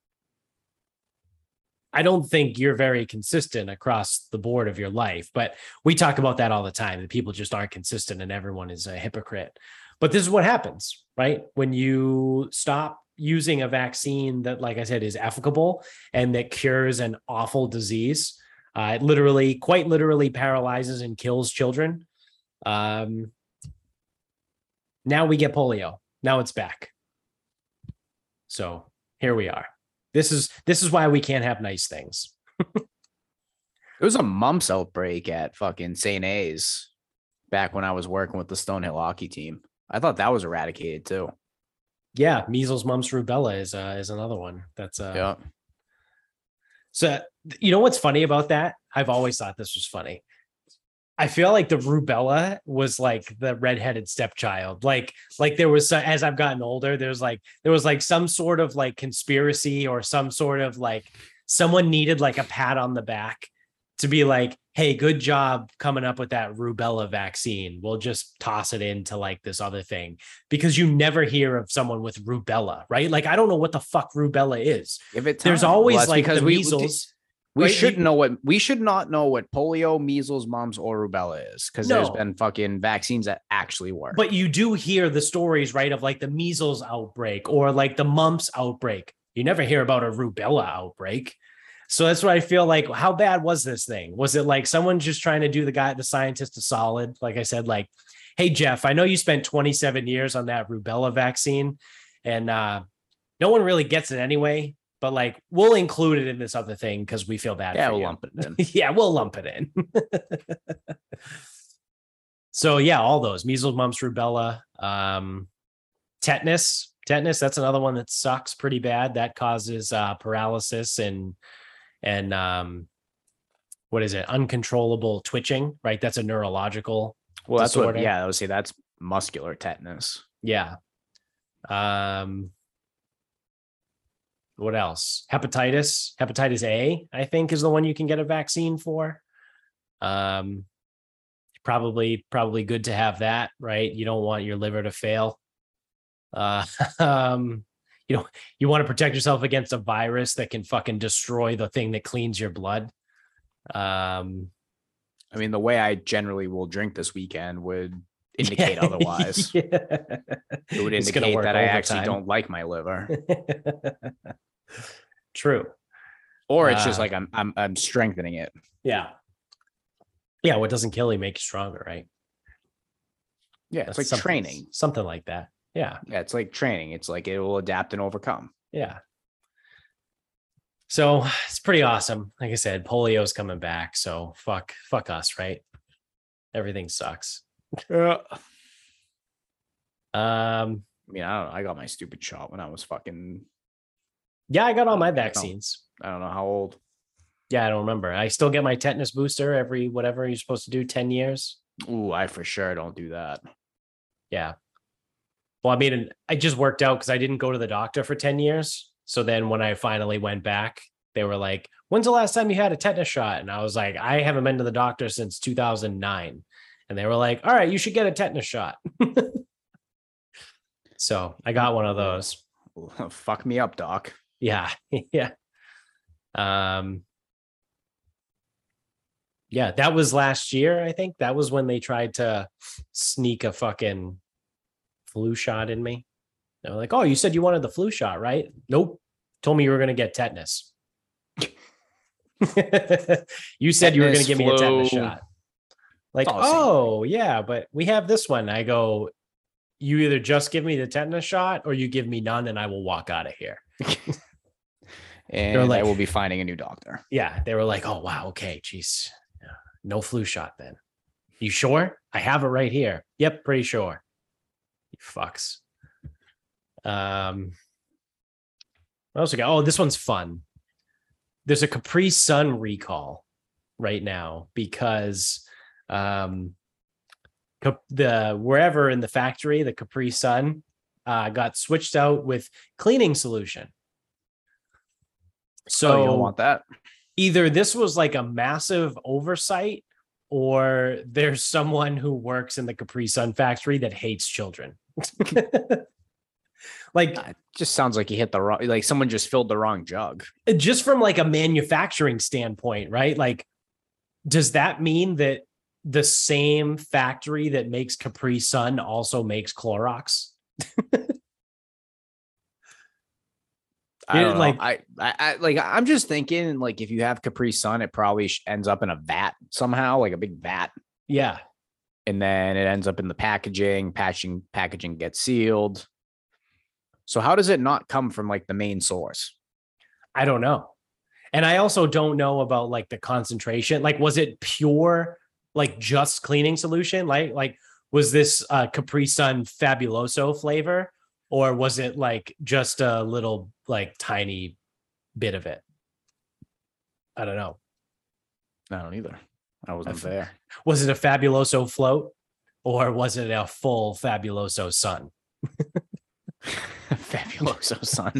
I don't think you're very consistent across the board of your life, but we talk about that all the time, that people just aren't consistent and everyone is a hypocrite. But this is what happens, right? When you stop using a vaccine that, like I said, is efficable and that cures an awful disease, uh, it literally, quite literally paralyzes and kills children. Um, now we get polio. Now it's back. So here we are. This is this is why we can't have nice things. There was a mumps outbreak at fucking Saint A's back when I was working with the Stonehill hockey team. I thought that was eradicated too. Yeah, measles, mumps, rubella is uh, is another one. That's uh. Yeah. So you know what's funny about that? I've always thought this was funny. I feel like the rubella was like the redheaded stepchild. Like, like there was, as I've gotten older, there's like, there was like some sort of like conspiracy or some sort of like, someone needed like a pat on the back to be like, hey, good job coming up with that rubella vaccine. We'll just toss it into like this other thing, because you never hear of someone with rubella, right? Like, I don't know what the fuck rubella is. If it there's always well, like because the we, measles. We, we, We right. should know what we should not know what polio, measles, mumps, or rubella is, because no. there's been fucking vaccines that actually work. But you do hear the stories, right, of like the measles outbreak or like the mumps outbreak. You never hear about a rubella outbreak. So that's what I feel like. How bad was this thing? Was it like someone just trying to do the guy, the scientist a solid? Like I said, like, hey, Jeff, I know you spent twenty-seven years on that rubella vaccine and uh, no one really gets it anyway. But like, we'll include it in this other thing because we feel bad. Yeah, for we'll you. lump it in. yeah, we'll lump it in. So yeah, all those measles, mumps, rubella, um, tetanus, tetanus. That's another one that sucks pretty bad. That causes uh, paralysis and and um, what is it? Uncontrollable twitching, right? That's a neurological. Well, that's disorder. What. Yeah, I would say that's muscular tetanus. Yeah. Um. What else? Hepatitis, hepatitis A, I think is the one you can get a vaccine for. Um, probably, probably good to have that, right? You don't want your liver to fail. Uh, um, you know, you want to protect yourself against a virus that can fucking destroy the thing that cleans your blood. Um, I mean, the way I generally will drink this weekend would indicate yeah. otherwise. Yeah. It would indicate that I actually time. don't like my liver. True. Or it's uh, just like I'm I'm I'm strengthening it. Yeah. Yeah, what doesn't kill you makes you stronger, right? Yeah, it's That's like something, training. Something like that. Yeah. Yeah, it's like training. It's like it will adapt and overcome. Yeah. So it's pretty awesome. Like I said, polio's coming back. So fuck, fuck us, right? Everything sucks. Yeah. Um, I mean, I don't know. I got my stupid shot when I was fucking Yeah, I got all my vaccines. I don't know how old. Yeah, I don't remember. I still get my tetanus booster every whatever you're supposed to do, ten years. Ooh, I for sure don't do that. Yeah. Well, I mean, I just worked out because I didn't go to the doctor for ten years. So then when I finally went back, they were like, when's the last time you had a tetanus shot? And I was like, I haven't been to the doctor since two thousand nine. And they were like, all right, you should get a tetanus shot. So I got one of those. Fuck me up, doc. Yeah. Yeah. Um, yeah, that was last year. I think that was when they tried to sneak a fucking flu shot in me. They were like, oh, you said you wanted the flu shot, right? Nope. Told me you were going to get tetanus. You said tetanus, you were going to give me a tetanus shot. Like, awesome. Oh yeah, but we have this one. I go, you either just give me the tetanus shot or you give me none and I will walk out of here. And like, I will be finding a new doctor. Yeah. They were like, oh wow. Okay. Geez. No flu shot then. You sure? I have it right here. Yep. Pretty sure. You fucks. Um, what else we got? Oh, this one's fun. There's a Capri Sun recall right now because um, the wherever in the factory, the Capri Sun uh, got switched out with cleaning solution. So oh, you don't want that. Either this was like a massive oversight or there's someone who works in the Capri Sun factory that hates children. Like it just sounds like you hit the wrong, like someone just filled the wrong jug. Just from like a manufacturing standpoint, right? Like, does that mean that the same factory that makes Capri Sun also makes Clorox? I don't know. Like, I, I, I, like, I'm just thinking, like, if you have Capri Sun, it probably ends up in a vat somehow, like a big vat. Yeah. And then it ends up in the packaging, packaging, packaging gets sealed. So how does it not come from like the main source? I don't know. And I also don't know about like the concentration. Like, was it pure, like just cleaning solution? Like, like was this uh, Capri Sun Fabuloso flavor? Or was it like just a little like tiny bit of it? I don't know. I don't either. I wasn't there. Was it a Fabuloso float or was it a full Fabuloso sun? Fabuloso sun.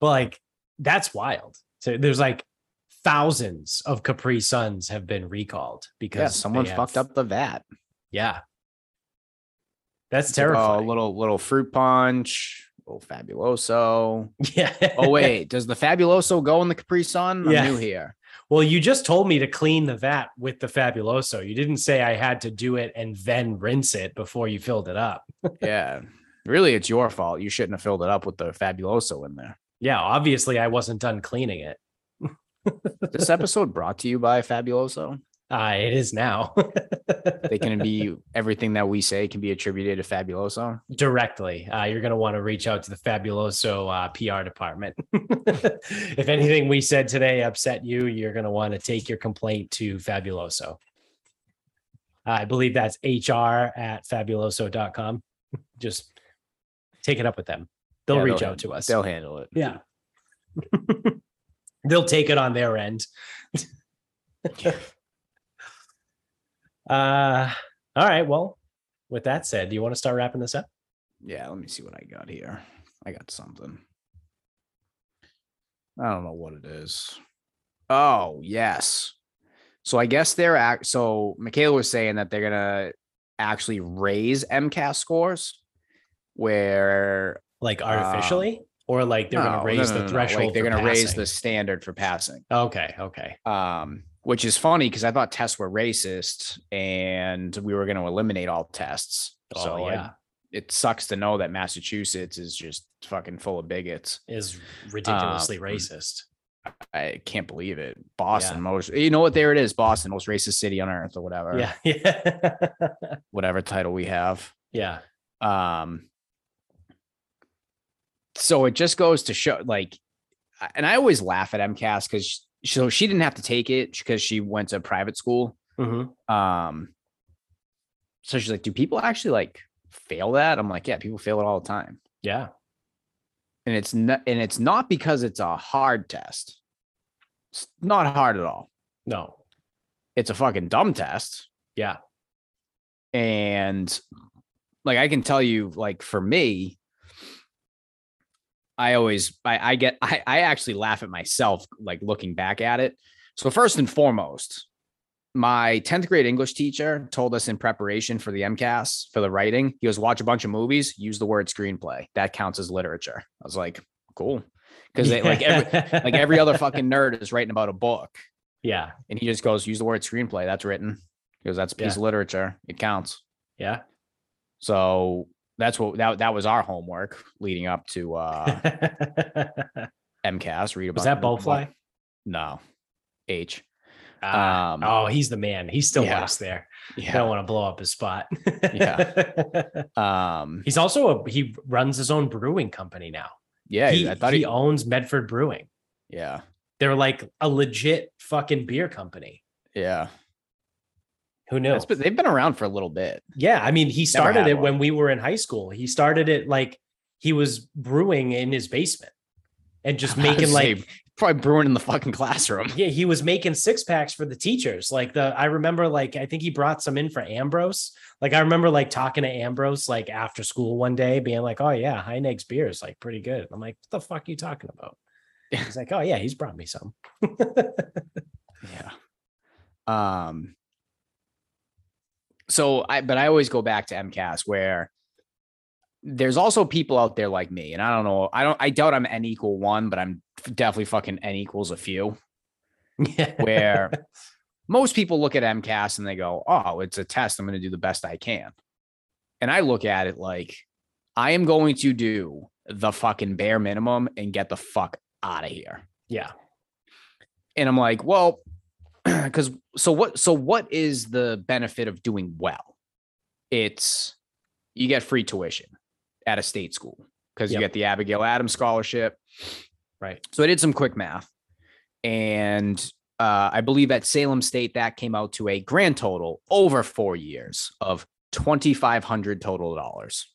But like, that's wild. So there's like thousands of Capri Suns have been recalled because yeah, someone have... fucked up the vat. Yeah. That's terrifying. Oh, little little fruit punch. Oh, Fabuloso. Yeah. Oh, wait. Does the Fabuloso go in the Capri Sun? I'm yeah. new here. Well, you just told me to clean the vat with the Fabuloso. You didn't say I had to do it and then rinse it before you filled it up. Yeah. Really, it's your fault. You shouldn't have filled it up with the Fabuloso in there. Yeah. Obviously, I wasn't done cleaning it. This episode brought to you by Fabuloso. Uh, it is now. They can be everything that we say can be attributed to Fabuloso directly. Uh, you're going to want to reach out to the Fabuloso uh, P R department. If anything we said today upset you, you're going to want to take your complaint to Fabuloso. I believe that's H R at fabuloso dot com. Just take it up with them. They'll yeah, reach they'll, out to us. They'll handle it. Yeah. They'll take it on their end. Yeah. Uh, all right. Well, with that said, do you want to start wrapping this up? Yeah. Let me see what I got here. I got something. I don't know what it is. Oh, yes. So I guess they're act. So Michaela was saying that they're going to actually raise M CAS scores where like artificially um, or like they're no, going to raise no, no, the no, threshold. No. Like they're going to raise the standard for passing. Okay. Okay. Um, Which is funny because I thought tests were racist and we were going to eliminate all tests. Oh, so yeah. I, it sucks to know that Massachusetts is just fucking full of bigots. Is ridiculously um, racist. I can't believe it. Boston, yeah. most you know what? There it is. Boston, most racist city on earth or whatever. Yeah. yeah. Whatever title we have. Yeah. Um. So it just goes to show like, and I always laugh at M CAS because so she didn't have to take it because she went to private school. Mm-hmm. Um, so she's like, do people actually like fail that? I'm like, yeah, people fail it all the time. Yeah. And it's not, and it's not because it's a hard test. It's not hard at all. No, it's a fucking dumb test. Yeah. And like, I can tell you, like, for me, I always, I, I get, I, I actually laugh at myself, like looking back at it. So first and foremost, my tenth grade English teacher told us in preparation for the M C A S, for the writing, he goes, watch a bunch of movies, use the word screenplay. That counts as literature. I was like, cool. Cause they like, every, like every other fucking nerd is writing about a book. Yeah. And he just goes, use the word screenplay. That's written. He goes, that's a piece yeah. of literature. It counts. Yeah. So that's what that, that was our homework leading up to uh, M C A S. Read about. Was that Bowfly? No, H. Uh, um, oh, he's the man. He's still yeah. works there. Yeah. Don't want to blow up his spot. yeah. Um, he's also a he runs his own brewing company now. Yeah, he, I thought he, he owns Medford Brewing. Yeah, they're like a legit fucking beer company. Yeah. Who knows? They've been around for a little bit. Yeah. I mean, he started it one. when we were in high school. He started it like he was brewing in his basement and just I'm making like say, probably brewing in the fucking classroom. Yeah. He was making six packs for the teachers. Like the, I remember like, I think he brought some in for Ambrose. Like, I remember like talking to Ambrose, like after school one day being like, oh yeah, Heineg's beer is like pretty good. I'm like, what the fuck are you talking about? He's like, oh yeah, he's brought me some. yeah. Um, So I, but I always go back to M C A S where there's also people out there like me. And I don't know. I don't, I doubt I'm N equal one, but I'm definitely fucking N equals a few where most people look at M C A S and they go, oh, it's a test. I'm going to do the best I can. And I look at it like I am going to do the fucking bare minimum and get the fuck out of here. Yeah. And I'm like, well, because so what so what is the benefit of doing well? It's you get free tuition at a state school because yep. you get the Abigail Adams scholarship. Right. So I did some quick math. And uh, I believe at Salem State, that came out to a grand total over four years of twenty-five hundred dollars total dollars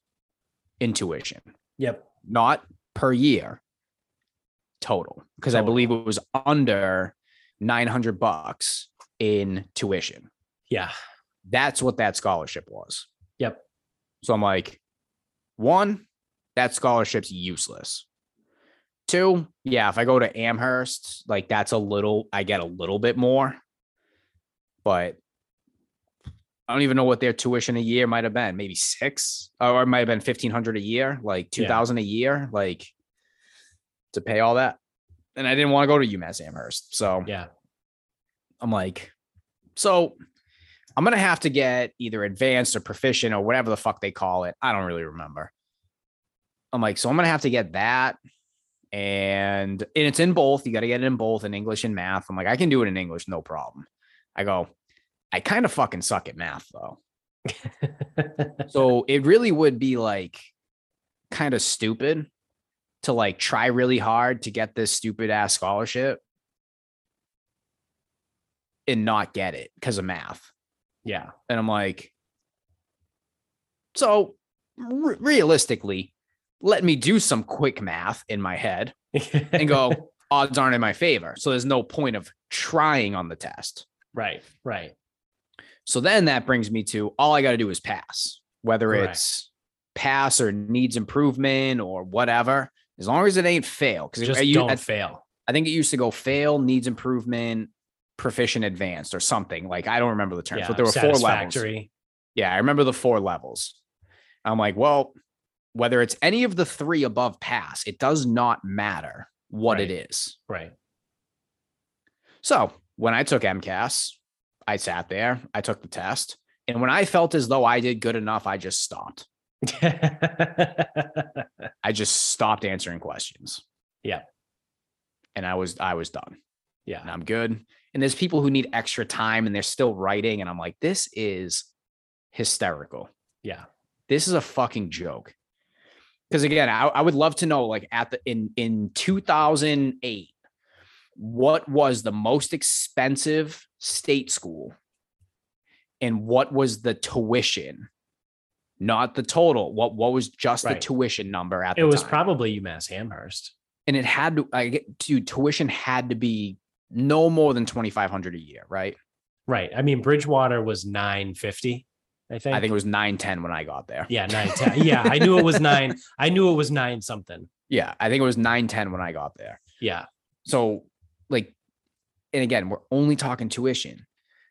in tuition. Yep. Not per year total, because I believe it was under nine hundred bucks in tuition. Yeah. That's what that scholarship was. Yep. So I'm like, one, that scholarship's useless. Two, yeah, if I go to Amherst, like that's a little, I get a little bit more, but I don't even know what their tuition a year might've been, maybe six, or it might've been fifteen hundred a year, like two thousand yeah. a year, like to pay all that. And I didn't want to go to UMass Amherst. So yeah, I'm like, so I'm going to have to get either advanced or proficient or whatever the fuck they call it. I don't really remember. I'm like, so I'm going to have to get that. And, and it's in both. You got to get it in both in English and math. I'm like, I can do it in English. No problem. I go, I kind of fucking suck at math though. So it really would be like kind of stupid to like try really hard to get this stupid ass scholarship and not get it because of math. Yeah. And I'm like, so re- realistically, let me do some quick math in my head and go, odds aren't in my favor. So there's no point of trying on the test. Right. Right. So then that brings me to all I got to do is pass, whether Correct. It's pass or needs improvement or whatever. As long as it ain't fail, because just don't I, fail. I think it used to go fail, needs improvement, proficient, advanced, or something. Like I don't remember the terms, yeah, but there were four levels. Yeah, I remember the four levels. I'm like, well, whether it's any of the three above pass, it does not matter what right. it is. Right. So when I took M C A S, I sat there, I took the test, and when I felt as though I did good enough, I just stopped. I just stopped answering questions. Yeah. And I was, I was done. Yeah. And I'm good. And there's people who need extra time and they're still writing. And I'm like, this is hysterical. Yeah. This is a fucking joke. Cause again, I, I would love to know, like at the, in, in two thousand eight, what was the most expensive state school and what was the tuition? Not the total. What what was just right. the tuition number at the time? It was time. Probably UMass Amherst. And it had to, I get to, tuition had to be no more than twenty-five hundred a year, right? Right. I mean, Bridgewater was nine fifty. I think. I think it was nine ten when I got there. Yeah, nine ten. Yeah, I knew it was nine. I knew it was nine something. Yeah, I think it was nine ten when I got there. Yeah. So, like, and again, we're only talking tuition.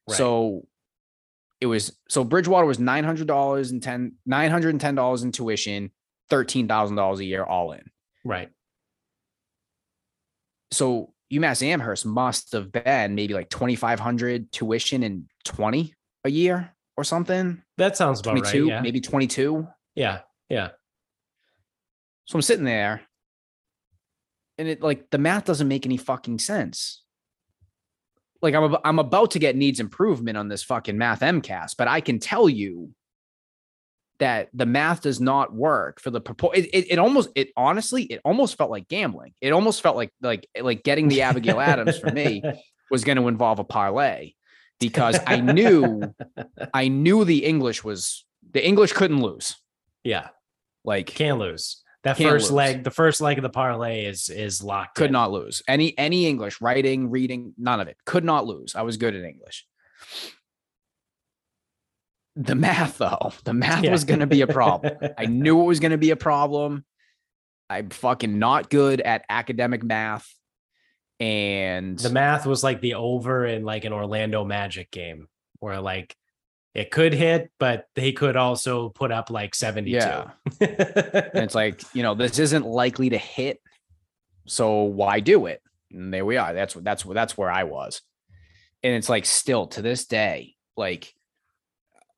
Right. So it was so Bridgewater was nine hundred dollars and ten nine hundred and ten dollars in tuition, thirteen thousand dollars a year all in. Right. So UMass Amherst must have been maybe like twenty-five hundred tuition and twenty a year or something. That sounds about right. Yeah. Maybe twenty-two. Yeah. Yeah. So I'm sitting there and it like the math doesn't make any fucking sense. Like I'm, ab- I'm about to get needs improvement on this fucking math MCAS, but I can tell you that the math does not work for the purport. It, it, it almost, it honestly, it almost felt like gambling. It almost felt like, like, like getting the Abigail Adams for me was going to involve a parlay because I knew, I knew the English was the English couldn't lose. Yeah. Like can't lose that can't first lose. leg. The first leg of the parlay is, is locked. Could in. not lose any, any English writing, reading, none of it. Could not lose. I was good at English. The math, though, the math yeah. was going to be a problem. I knew it was going to be a problem. I'm fucking not good at academic math. And the math was like the over in like an Orlando Magic game where like it could hit, but they could also put up like seventy-two. Yeah. And it's like, you know, this isn't likely to hit. So why do it? And there we are. That's what that's what that's where I was. And it's like still to this day, like.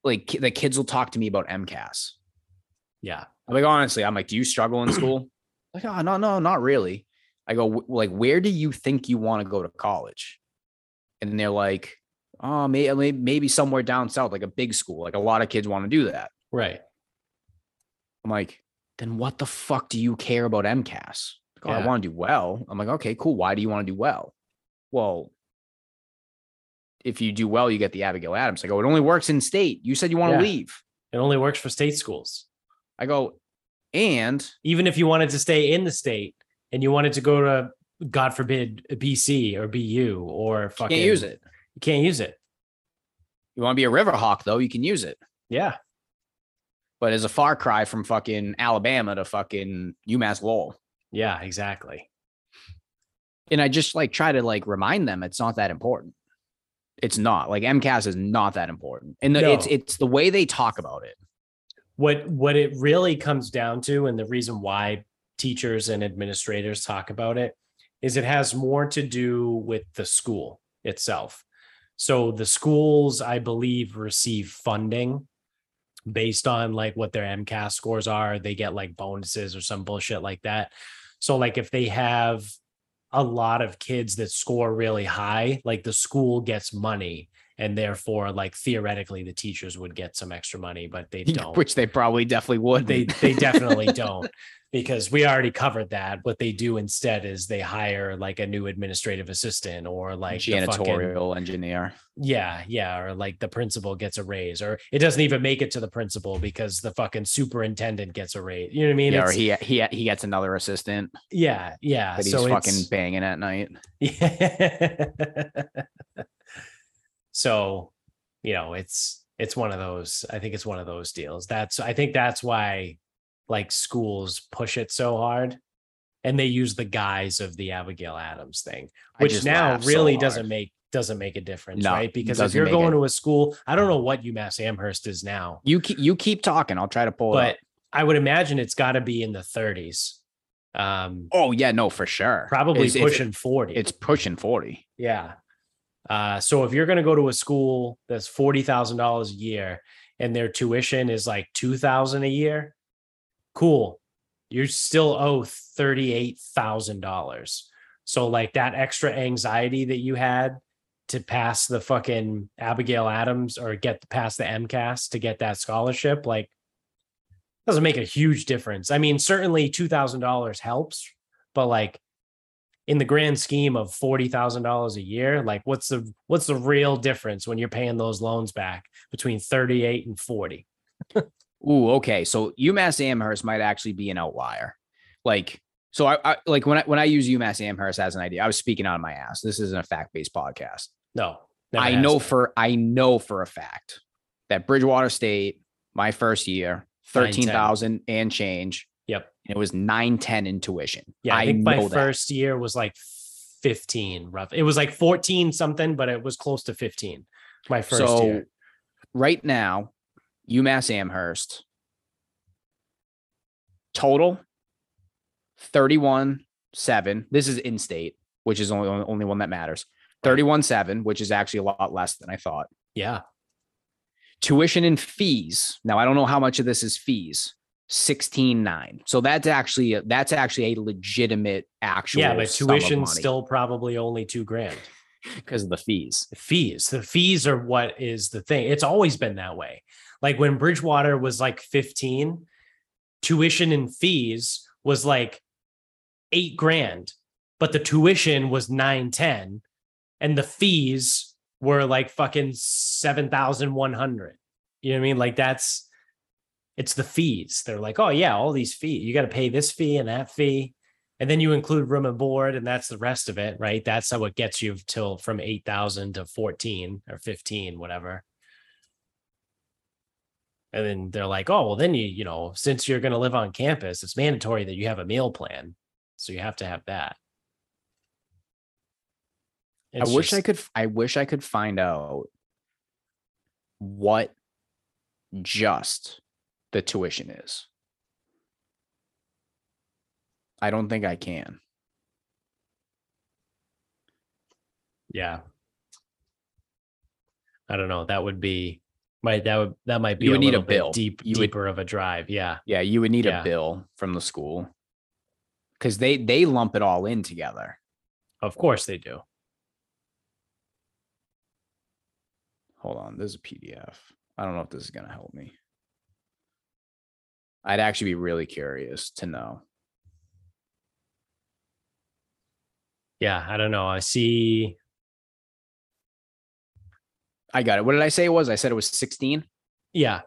Like the kids will talk to me about M C A S. Yeah. I'm like, honestly, I'm like, do you struggle in school? Like, oh, no, no, not really. I go like, where do you think you want to go to college? And they're like, oh, maybe, maybe somewhere down south, like a big school. Like a lot of kids want to do that. Right. I'm like, then what the fuck do you care about M C A S? Like, oh, yeah. I want to do well. I'm like, okay, cool. Why do you want to do well? Well, if you do well, you get the Abigail Adams. I go, it only works in state. You said you want yeah. to leave. It only works for state schools. I go, and even if you wanted to stay in the state and you wanted to go to, God forbid, B C or B U or fucking. You can't use it. You can't use it. You want to be a Riverhawk, though, you can use it. Yeah. But it's a far cry from fucking Alabama to fucking UMass Lowell. Yeah, exactly. And I just like try to like remind them it's not that important. It's not like M C A S is not that important. And the, no. it's, it's the way they talk about it. What, what it really comes down to, and the reason why teachers and administrators talk about it is it has more to do with the school itself. So the schools, I believe, receive funding based on like what their M C A S scores are. They get like bonuses or some bullshit like that. So like if they have a lot of kids that score really high, like the school gets money and therefore like theoretically the teachers would get some extra money, but they don't, which they probably definitely would. They, they definitely don't because we already covered that. What they do instead is they hire like a new administrative assistant or like janitorial the fucking, engineer. Yeah. Yeah. Or like the principal gets a raise or it doesn't even make it to the principal because the fucking superintendent gets a raise. You know what I mean? Yeah, or he, he, he gets another assistant. Yeah. Yeah. That he's so fucking banging at night. Yeah. So, you know, it's, it's one of those, I think it's one of those deals. That's, I think that's why like schools push it so hard and they use the guise of the Abigail Adams thing, which now really so doesn't make, doesn't make a difference, no, right? Because if you're going it. to a school, I don't know what UMass Amherst is now. You keep, you keep talking. I'll try to pull but it up. I would imagine it's gotta be in the thirties. Um, oh yeah, no, for sure. Probably it's, pushing it's, forty. It's pushing forty. Yeah. Uh, so if you're going to go to a school that's forty thousand dollars a year and their tuition is like two thousand a year, cool. You still owe thirty-eight thousand dollars. So like that extra anxiety that you had to pass the fucking Abigail Adams or get past the M C A S to get that scholarship, like doesn't make a huge difference. I mean, certainly two thousand dollars helps, but like, in the grand scheme of forty thousand dollars a year, like what's the, what's the real difference when you're paying those loans back between thirty-eight and forty? Ooh, okay. So UMass Amherst might actually be an outlier. Like, so I, I like when I, when I use UMass Amherst as an idea, I was speaking out of my ass. This isn't a fact-based podcast. No, I know been. for, I know for a fact that Bridgewater State, my first year, thirteen thousand and change. Yep. And it was nine ten in tuition. Yeah. I, I think my that. first year was like fifteen rough. It was like fourteen something, but it was close to fifteen. My first so, year. Right now, UMass Amherst total thirty-one seven. This is in-state, which is only only one that matters. thirty-one seven, which is actually a lot less than I thought. Yeah. Tuition and fees. Now, I don't know how much of this is fees. sixteen nine. So that's actually a, that's actually a legitimate actual. Yeah, but tuition's still probably only two grand because of the fees. The fees. The fees are what is the thing. It's always been that way. Like when Bridgewater was like fifteen, tuition and fees was like eight grand, but the tuition was nine ten, and the fees were like fucking seven thousand one hundred. You know what I mean? Like that's. It's the fees. They're like, oh yeah, all these fees. You got to pay this fee and that fee. And then you include room and board and that's the rest of it, right? That's how it gets you till from eight thousand to fourteen or fifteen, whatever. And then they're like, oh, well then you, you know, since you're going to live on campus, it's mandatory that you have a meal plan. So you have to have that. It's I wish just- I could, I wish I could find out what just the tuition is. I don't think I can. Yeah. I don't know. That would be my, that would, that might be you would a need a bill deep, you deeper would, of a drive. Yeah. Yeah. You would need yeah. a bill from the school because they, they lump it all in together. Of course they do. Hold on. There's a P D F. I don't know if this is going to help me. I'd actually be really curious to know. Yeah, I don't know. I see. I got it. What did I say it was? I said it was sixteen. Yeah.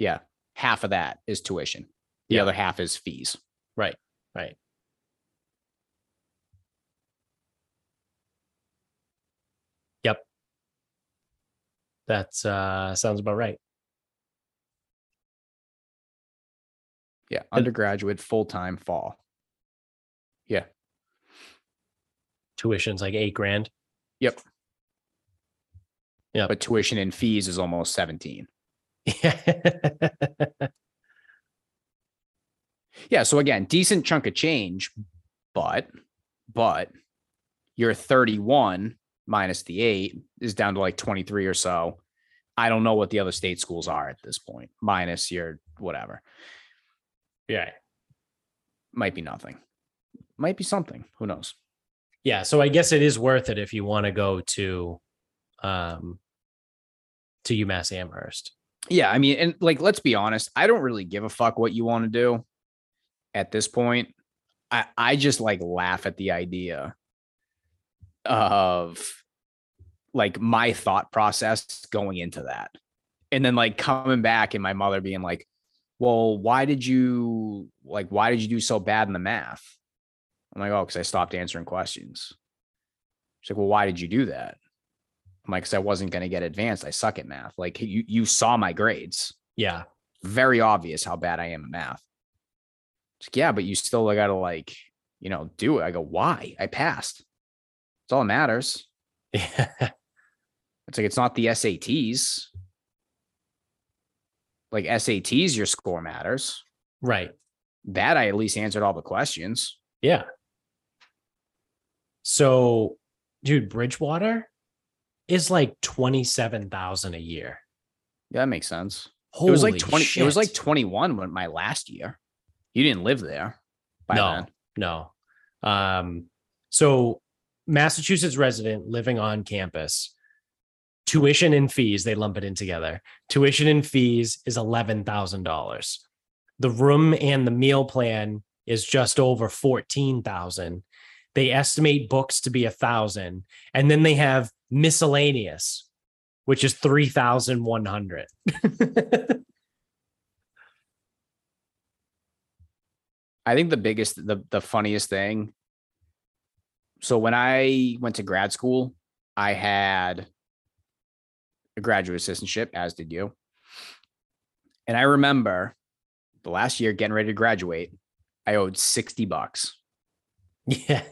Yeah. Half of that is tuition. The yeah. other half is fees. Right. Right. Yep. That's uh, sounds about right. Yeah. Undergraduate, full-time, fall. Yeah. Tuition's like eight grand. Yep. Yeah. But tuition and fees is almost seventeen. Yeah. yeah. So again, decent chunk of change, but, but your thirty-one minus the eight is down to like twenty-three or so. I don't know what the other state schools are at this point, minus your whatever. Yeah. Might be nothing. Might be something. Who knows? Yeah. So I guess it is worth it if you want to go to, um, to UMass Amherst. Yeah. I mean, and like, let's be honest. I don't really give a fuck what you want to do at this point. I, I just like laugh at the idea of like my thought process going into that. And then like coming back and my mother being like, well, why did you like, why did you do so bad in the math? I'm like, oh, cause I stopped answering questions. She's like, well, why did you do that? I'm like, cause I wasn't going to get advanced. I suck at math. Like you, you saw my grades. Yeah. Very obvious how bad I am at math. It's like, yeah, but you still got to like, you know, do it. I go, why? I passed. It's all that matters. Yeah. It's like, it's not the S A Ts. Like S A Ts, your score matters. Right. That I at least answered all the questions. Yeah. So, dude, Bridgewater is like twenty-seven thousand a year. Yeah, that makes sense. Holy it was like twenty shit. It was like twenty-one when my last year. You didn't live there by no, then. No. Um so Massachusetts resident living on campus. Tuition and fees, they lump it in together. Tuition and fees is eleven thousand dollars. The room and the meal plan is just over fourteen thousand dollars. They estimate books to be one thousand dollars. And then they have miscellaneous, which is three thousand one hundred dollars. I think the biggest, the, the funniest thing. So when I went to grad school, I had a graduate assistantship, as did you. And I remember the last year getting ready to graduate, I owed sixty bucks. Yeah.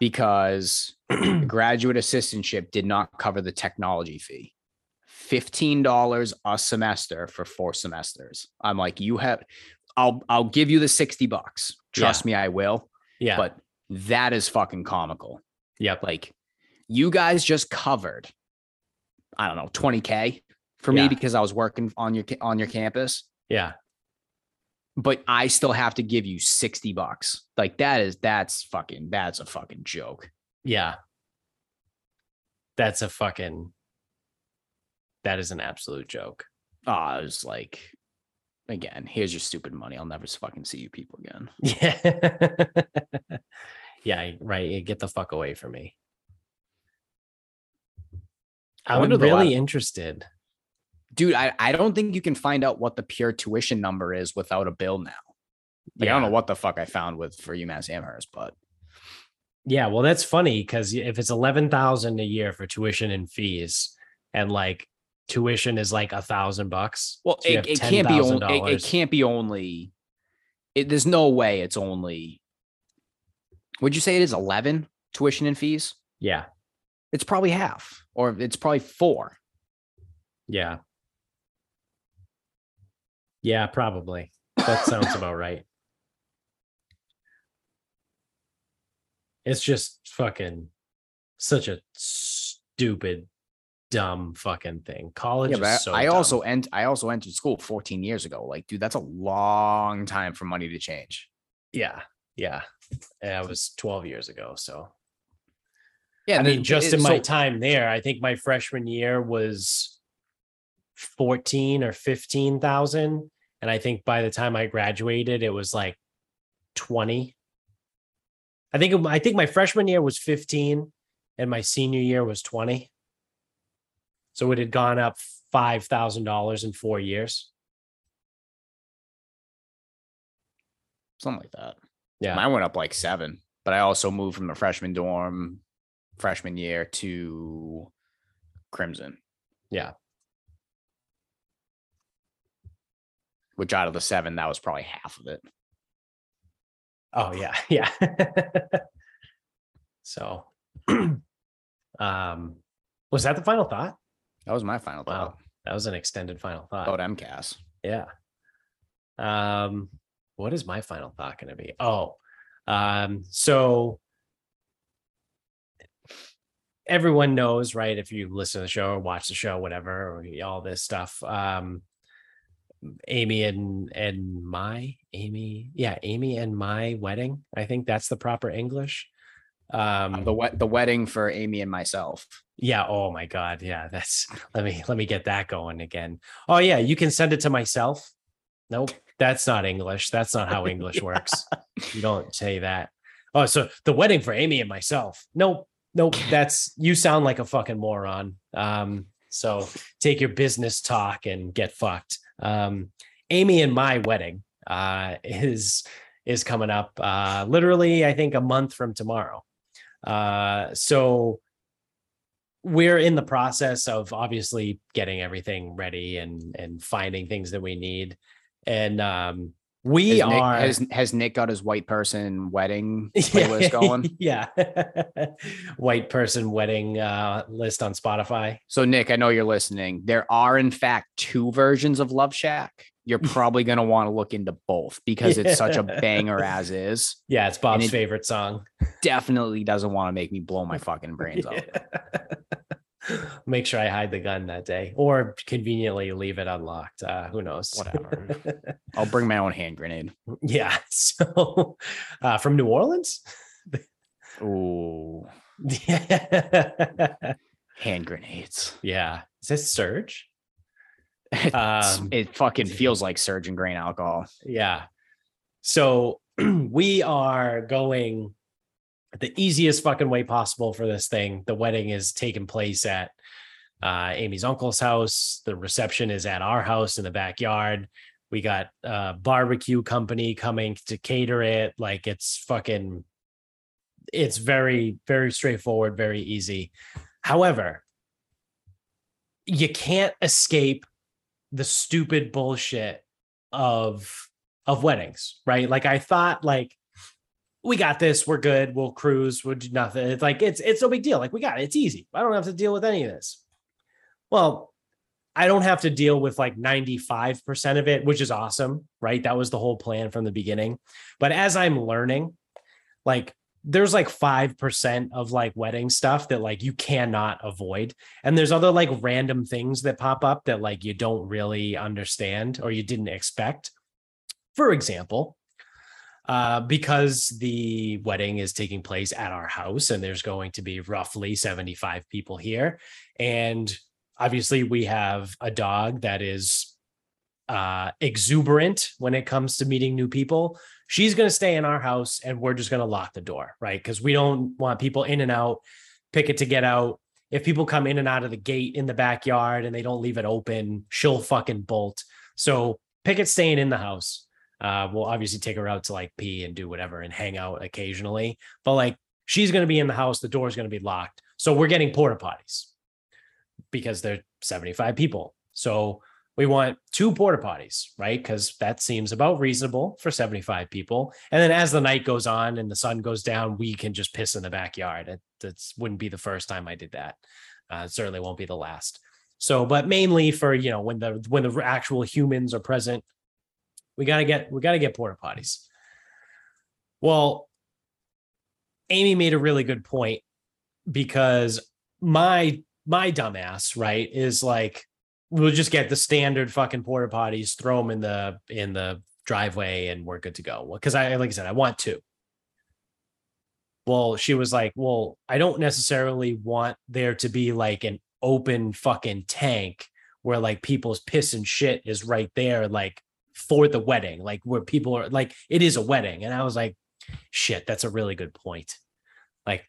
Because the graduate assistantship did not cover the technology fee. fifteen dollars a semester for four semesters. I'm like, you have, I'll, I'll give you the sixty bucks. Trust yeah. me, I will. Yeah. But that is fucking comical. Yep. Like you guys just covered, I don't know, twenty K for yeah. me because I was working on your, on your campus. Yeah. But I still have to give you sixty bucks. Like that is, that's fucking, that's a fucking joke. Yeah. That's a fucking, that is an absolute joke. Oh, I was like, again, here's your stupid money. I'll never fucking see you people again. Yeah. Yeah. Right. Get the fuck away from me. I'm really interested. Dude, I, I don't think you can find out what the pure tuition number is without a bill now. Like, yeah. I don't know what the fuck I found with for UMass Amherst, but. Yeah. Well, that's funny because if it's eleven thousand a year for tuition and fees and like, tuition is like a thousand bucks. Well, so it, it ten, can't be only. It, it can't be only. It, there's no way it's only. Would you say it is eleven tuition and fees? Yeah, it's probably half, or it's probably four. Yeah. Yeah, probably. That sounds about right. It's just fucking such a stupid. Dumb fucking thing. College yeah, is so I dumb. also and I also entered school fourteen years ago. Like, dude, that's a long time for money to change. Yeah, yeah. That was twelve years ago. So, yeah. I mean, it, just it, in so, my time there, I think my freshman year was fourteen or fifteen thousand, and I think by the time I graduated, it was like twenty. I think it, I think my freshman year was fifteen, and my senior year was twenty. So it had gone up five thousand dollars in four years. Something like that. Yeah. Mine went up like seven, but I also moved from the freshman dorm freshman year to Crimson. Yeah. Which out of the seven, that was probably half of it. Oh yeah. Yeah. So, um, was that the final thought? That was my final wow. thought. That was an extended final thought. About M C A S. Yeah. Um, what is my final thought going to be? Oh, um, so everyone knows, right? If you listen to the show or watch the show, whatever, or all this stuff. Um, Amy and and my Amy, yeah, Amy and my wedding. I think that's the proper English. Um, the the wedding for Amy and myself. Yeah. Oh my God. Yeah. That's, let me, let me get that going again. Oh yeah. You can send it to myself. Nope. That's not English. That's not how English yeah. works. You don't say that. Oh, so the wedding for Amy and myself. Nope. Nope. That's, you sound like a fucking moron. Um, so take your business talk and get fucked. Um, Amy and my wedding, uh, is, is coming up, uh, literally, I think a month from tomorrow. Uh, so we're in the process of obviously getting everything ready and, and finding things that we need. And um, we has are. Nick, has, has Nick got his white person wedding playlist going? Yeah. White person wedding uh, list on Spotify. So, Nick, I know you're listening. There are, in fact, two versions of Love Shack. You're probably going to want to look into both because it's yeah. such a banger as is. Yeah, it's Bob's it favorite song. Definitely doesn't want to make me blow my fucking brains yeah. out. Make sure I hide the gun that day or conveniently leave it unlocked. Uh, who knows? Whatever. I'll bring my own hand grenade. Yeah. So uh, from New Orleans? Ooh. Yeah. Hand grenades. Yeah. Is this Surge? Um, it fucking feels like Surge and grain alcohol. Yeah. So we are going the easiest fucking way possible for this thing. The wedding is taking place at uh, Amy's uncle's house. The reception is at our house in the backyard. We got a barbecue company coming to cater it. Like it's fucking, it's very, very straightforward, very easy. However, you can't escape the stupid bullshit of of weddings, right? Like I thought, like, we got this, we're good, we'll cruise, we'll do nothing. It's like, it's it's no big deal. Like, we got it, it's easy. I don't have to deal with any of this. Well, I don't have to deal with like ninety-five percent of it, which is awesome, right? That was the whole plan from the beginning. But as I'm learning, like, there's like five percent of like wedding stuff that like you cannot avoid. And there's other like random things that pop up that like you don't really understand or you didn't expect. For example, uh, because the wedding is taking place at our house and there's going to be roughly seventy-five people here. And obviously we have a dog that is uh, exuberant when it comes to meeting new people. She's going to stay in our house and we're just going to lock the door, right? Because we don't want people in and out, picket to get out. If people come in and out of the gate in the backyard and they don't leave it open, she'll fucking bolt. So picket staying in the house. Uh, we'll obviously take her out to like pee and do whatever and hang out occasionally. But like, she's going to be in the house. The door is going to be locked. So we're getting porta potties because there are seventy-five people. So we want two porta potties, right? Because that seems about reasonable for seventy-five people. And then as the night goes on and the sun goes down, we can just piss in the backyard. That wouldn't be the first time I did that. Uh, it certainly won't be the last. So, but mainly for, you know, when the when the actual humans are present, we gotta get we gotta get porta potties. Well, Amy made a really good point because my my dumbass, right, is like, we'll just get the standard fucking porta potties, throw them in the in the driveway, and we're good to go. Well, because I, like I said, I want two. Well, she was like, well, I don't necessarily want there to be like an open fucking tank where like people's piss and shit is right there, like for the wedding, like where people are, like, it is a wedding. And I was like, shit, that's a really good point. Like,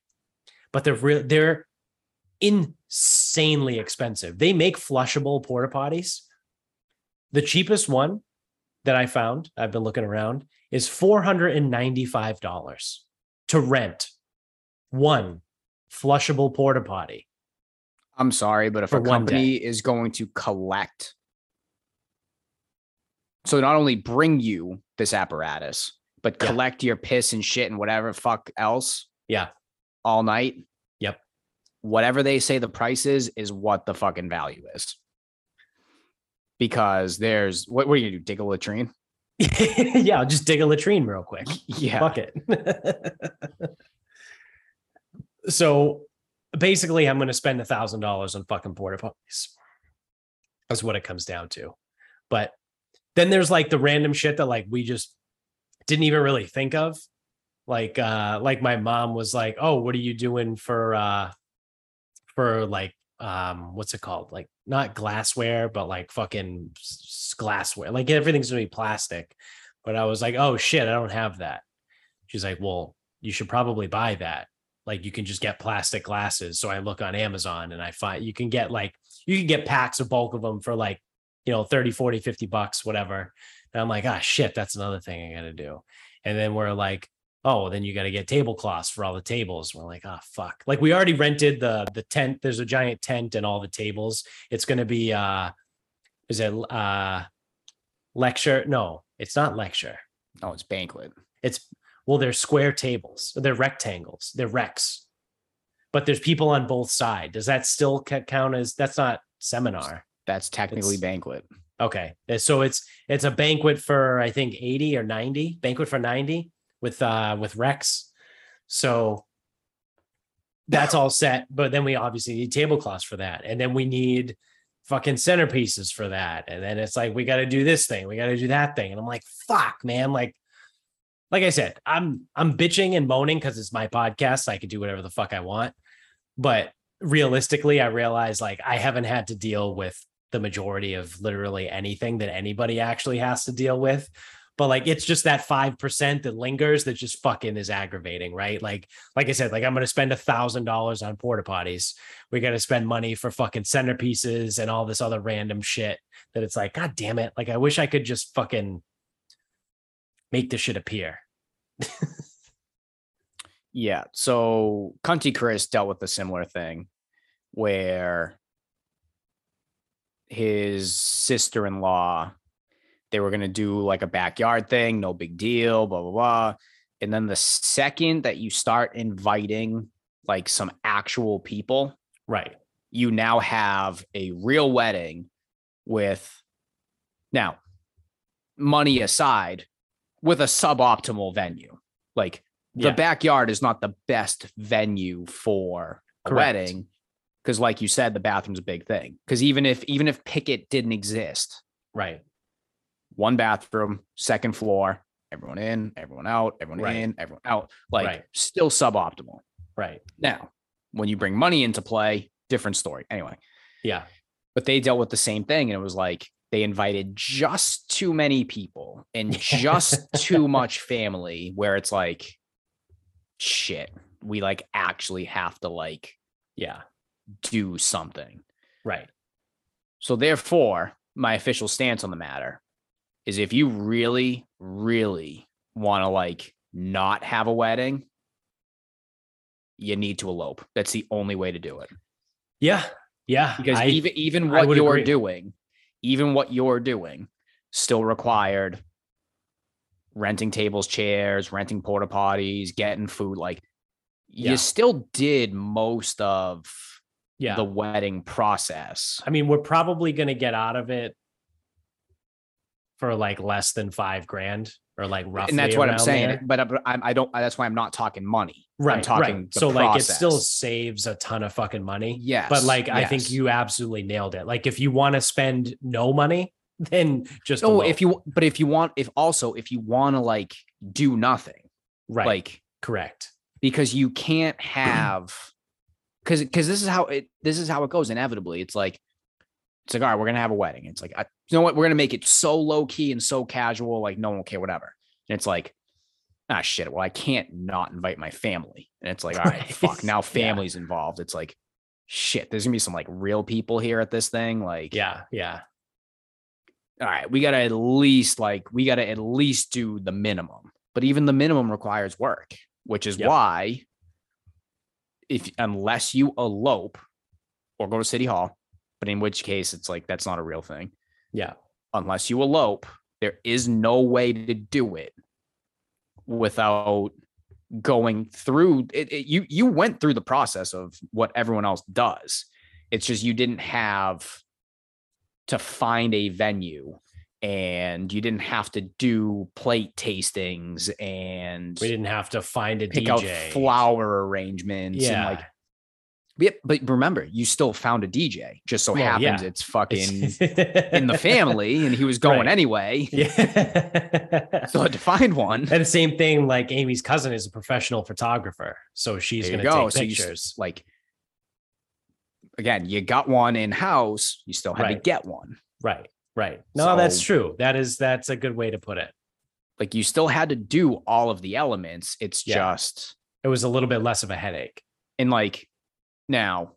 but they're real, they're insanely expensive. They make flushable porta potties. The cheapest one that I found, I've been looking around, is four hundred ninety-five dollars to rent one flushable porta potty. I'm sorry, but if a company is going to collect, so not only bring you this apparatus, but collect yeah. your piss and shit and whatever fuck else, yeah, all night. Whatever they say the price is, is what the fucking value is. Because there's, what, what are you gonna do? Dig a latrine? Yeah, I'll just dig a latrine real quick. Yeah. Fuck it. So basically, I'm gonna spend a thousand dollars on fucking porta potties. That's what it comes down to. But then there's like the random shit that like we just didn't even really think of. Like uh, like my mom was like, oh, what are you doing for uh for like, um, what's it called? Like not glassware, but like fucking glassware. Like everything's gonna be plastic. But I was like, oh shit, I don't have that. She's like, well, you should probably buy that. Like you can just get plastic glasses. So I look on Amazon and I find you can get like, you can get packs of bulk of them for like, you know, thirty, forty, fifty bucks, whatever. And I'm like, ah, shit, that's another thing I gotta do. And then we're like, oh, then you got to get tablecloths for all the tables. We're like, oh, fuck. Like we already rented the the tent. There's a giant tent and all the tables. It's going to be, uh, is it uh, lecture? No, it's not lecture. Oh, it's banquet. It's, well, they're square tables. They're rectangles. They're recs. But there's people on both sides. Does that still count as, that's not seminar. That's technically it's, banquet. Okay. So it's it's a banquet for, I think, eighty or ninety. Banquet for ninety. With uh with Rex. So that's all set, but then we obviously need tablecloths for that, and then we need fucking centerpieces for that, and then it's like we got to do this thing, we got to do that thing, and I'm like, fuck, man, like like I said, I'm I'm bitching and moaning because it's my podcast, so I can do whatever the fuck I want. But realistically, I realize like I haven't had to deal with the majority of literally anything that anybody actually has to deal with. But like, it's just that five percent that lingers that just fucking is aggravating, right? Like, like I said, like I'm going to spend a thousand dollars on porta potties. We got to spend money for fucking centerpieces and all this other random shit that it's like, God damn it. Like, I wish I could just fucking make this shit appear. Yeah. So Cunty Chris dealt with a similar thing where his sister-in-law. They were going to do like a backyard thing, no big deal, blah, blah, blah. And then the second that you start inviting like some actual people, right, you now have a real wedding with, now, money aside, with a suboptimal venue. Like the yeah. backyard is not the best venue for a Correct. wedding. Cause like you said, the bathroom's a big thing. Cause even if, even if Pickett didn't exist, right. One bathroom, second floor, everyone in, everyone out, everyone right. in, everyone out, like right. still suboptimal. Right. Now, when you bring money into play, different story. Anyway. Yeah. But they dealt with the same thing. And it was like, they invited just too many people and just too much family where it's like, shit, we like actually have to like, yeah, do something. Right. So therefore, my official stance on the matter is if you really, really want to like not have a wedding, you need to elope. That's the only way to do it. Yeah. Yeah. Because I, even, even what you're agree. doing, even what you're doing still required renting tables, chairs, renting porta potties, getting food. Like yeah. you still did most of yeah. the wedding process. I mean, we're probably going to get out of it for like less than five grand or like roughly. And that's what I'm saying. There. But I, I don't, that's why I'm not talking money. Right. I'm talking right. So process. Like it still saves a ton of fucking money. Yes. But like, yes. I think you absolutely nailed it. Like if you want to spend no money, then just, no. If you, but if you want, if also, if you want to like do nothing, right. Like correct. Because you can't have, cause, cause this is how it, this is how it goes. Inevitably. It's like, It's like, all right, we're going to have a wedding. It's like, I, you know what? We're going to make it so low key and so casual. Like no one will care, whatever. And it's like, ah, shit. Well, I can't not invite my family. And it's like, all right, fuck. Now family's yeah. involved. It's like, shit, there's gonna be some like real people here at this thing. Like, yeah. Yeah. All right. We got to at least like, we got to at least do the minimum, but even the minimum requires work, which is yep. why if, unless you elope or go to City Hall, but in which case it's like, that's not a real thing. Yeah. Unless you elope, there is no way to do it without going through it. it you, you went through the process of what everyone else does. It's just, you didn't have to find a venue and you didn't have to do plate tastings and we didn't have to find a pick D J out flower arrangements. Yeah. And like, Yep, but remember, you still found a D J. Just so well, happens yeah. it's fucking in the family, and he was going right. anyway. Yeah. So I had to find one. And the same thing, like Amy's cousin is a professional photographer, so she's there gonna go. take pictures. So you, like again, you got one in house, you still had right. to get one. Right, right. No, so, that's true. That is that's a good way to put it. Like you still had to do all of the elements. It's yeah. just it was a little bit less of a headache, and like. Now,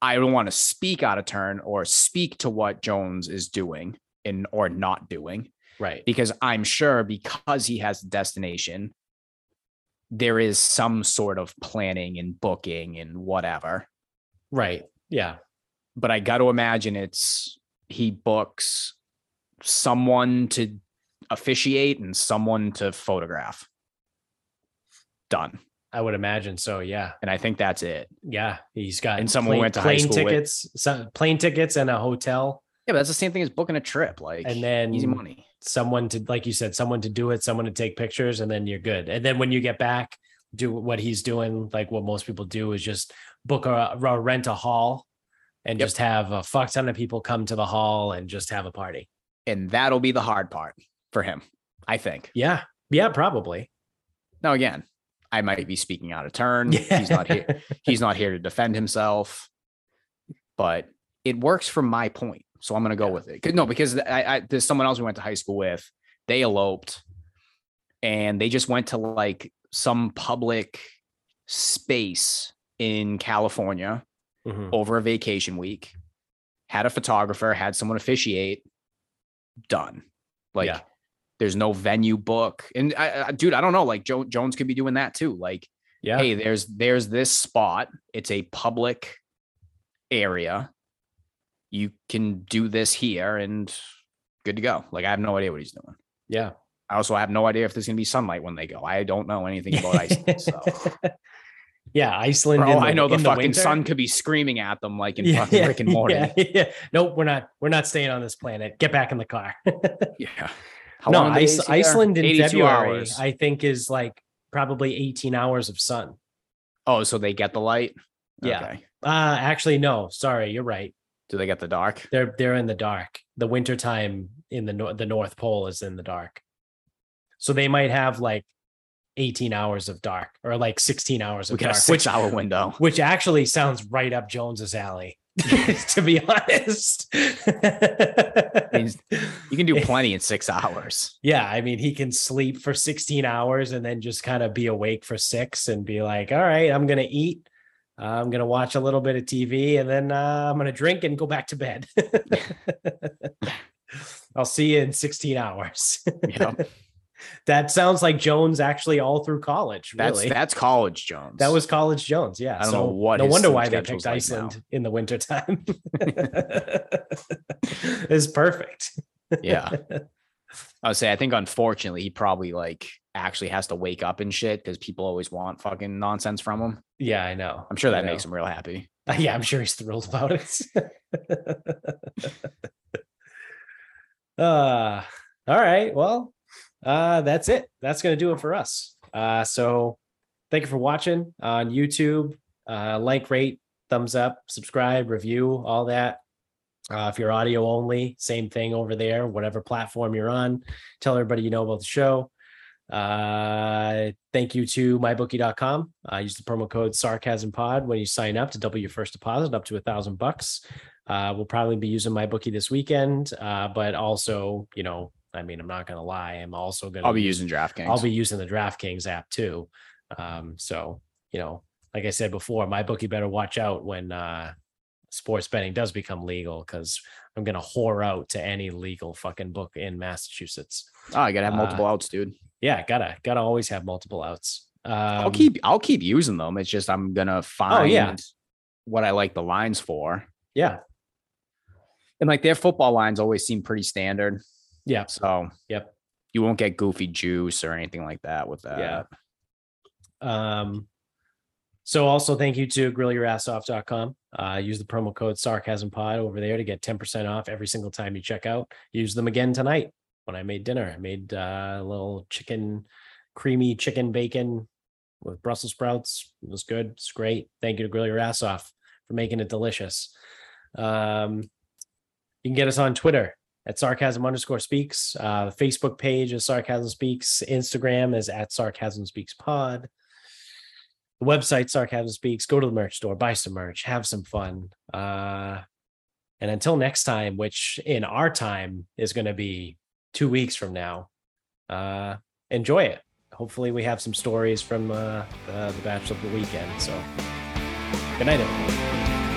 I don't want to speak out of turn or speak to what Jones is doing and or not doing. Right. Because I'm sure because he has the destination, there is some sort of planning and booking and whatever. Right. Yeah. But I got to imagine it's he books someone to officiate and someone to photograph. Done. I would imagine so, yeah. And I think that's it. Yeah, he's got and someone plane, went to plane high school tickets, with. Some, plane tickets, and a hotel. Yeah, but that's the same thing as booking a trip, like and then easy money. Someone to, like you said, someone to do it, someone to take pictures, and then you're good. And then when you get back, do what he's doing, like what most people do is just book a, a rent a hall, and yep. just have a fuck ton of people come to the hall and just have a party. And that'll be the hard part for him, I think. Yeah, yeah, probably. Now again. I might be speaking out of turn. Yeah. He's not here. He's not here to defend himself, but it works from my point. So I'm going to go yeah. with it. No, because I, I, there's someone else we went to high school with. They eloped and they just went to like some public space in California mm-hmm. over a vacation week, had a photographer, had someone officiate, done. Like, yeah. There's no venue book. And I, I, dude, I don't know. Like Joe, Jones could be doing that too. Like, yeah. Hey, there's, there's this spot. It's a public area. you can do this here and good to go. Like, I have no idea what he's doing. Yeah. I also have no idea if there's going to be sunlight when they go. I don't know anything about Iceland. So yeah, Iceland. Bro, in the, I know the, the fucking winter? sun could be screaming at them like in yeah, fucking yeah, Rick and Morty. Yeah, yeah. Nope, we're not. We're not staying on this planet. Get back in the car. yeah. How no, long Ice, Iceland in February, hours. I think, is like probably eighteen hours of sun. Oh, so they get the light? Yeah. Okay. Uh, actually, no. Sorry, you're right. Do they get the dark? They're they're in the dark. The wintertime in the nor- the North Pole is in the dark. So they might have like eighteen hours of dark, or like sixteen hours of we got dark. A six which, hour window. Which actually sounds right up Jones's alley, to be honest. I mean, you can do plenty in six hours. Yeah. I mean, he can sleep for sixteen hours and then just kind of be awake for six and be like, all right, I'm going to eat. Uh, I'm going to watch a little bit of T V, and then uh, I'm going to drink and go back to bed. I'll see you in sixteen hours. Yeah. That sounds like Jones actually all through college. Really, that's, that's college Jones. That was college Jones. Yeah. I don't so, know what. No wonder why they picked like Iceland now. In the wintertime. It's perfect. Yeah. I would say, I think unfortunately he probably like actually has to wake up and shit because people always want fucking nonsense from him. Yeah, I know. I'm sure that makes him real happy. Yeah, I'm sure he's thrilled about it. uh, all right. Well, uh that's it that's gonna do it for us. Uh so thank you for watching on YouTube. Uh like, rate, thumbs up, subscribe, review, all that. Uh if you're audio only, same thing over there, whatever platform you're on. Tell everybody you know about the show. Uh thank you to my bookie dot com. Uh use the promo code sarcasmpod when you sign up to double your first deposit up to a thousand bucks. Uh we'll probably be using MyBookie this weekend, uh but also, you know, I mean, I'm not going to lie. I'm also going to, I'll be using DraftKings. I'll be using the DraftKings app too. Um, so, you know, like I said before, my bookie better watch out when uh, sports betting does become legal, because I'm going to whore out to any legal fucking book in Massachusetts. Oh, I got to have multiple uh, outs, dude. Yeah. Gotta, gotta always have multiple outs. Um, I'll keep, I'll keep using them. It's just, I'm going to find oh, yeah. what I like the lines for. Yeah. And like their football lines always seem pretty standard. Yeah. So, yep. You won't get goofy juice or anything like that with that. Yeah. Um, so also thank you to grill your ass off dot com. Uh, use the promo code sarcasmpod over there to get ten percent off every single time you check out. Use them again tonight when I made dinner. I made uh, a little chicken, creamy chicken bacon with Brussels sprouts. It was good. It's great. Thank you to Grill Your Ass Off for making it delicious. Um, you can get us on Twitter at sarcasm underscore speaks. Uh, the Facebook page is Sarcasm Speaks. Instagram is at Sarcasm Speaks Pod. The website, Sarcasm Speaks. Go to the merch store, buy some merch, have some fun. Uh, and until next time, which in our time is going to be two weeks from now, uh, enjoy it. Hopefully we have some stories from uh, the, the Bachelor of the Weekend. So good night, everyone.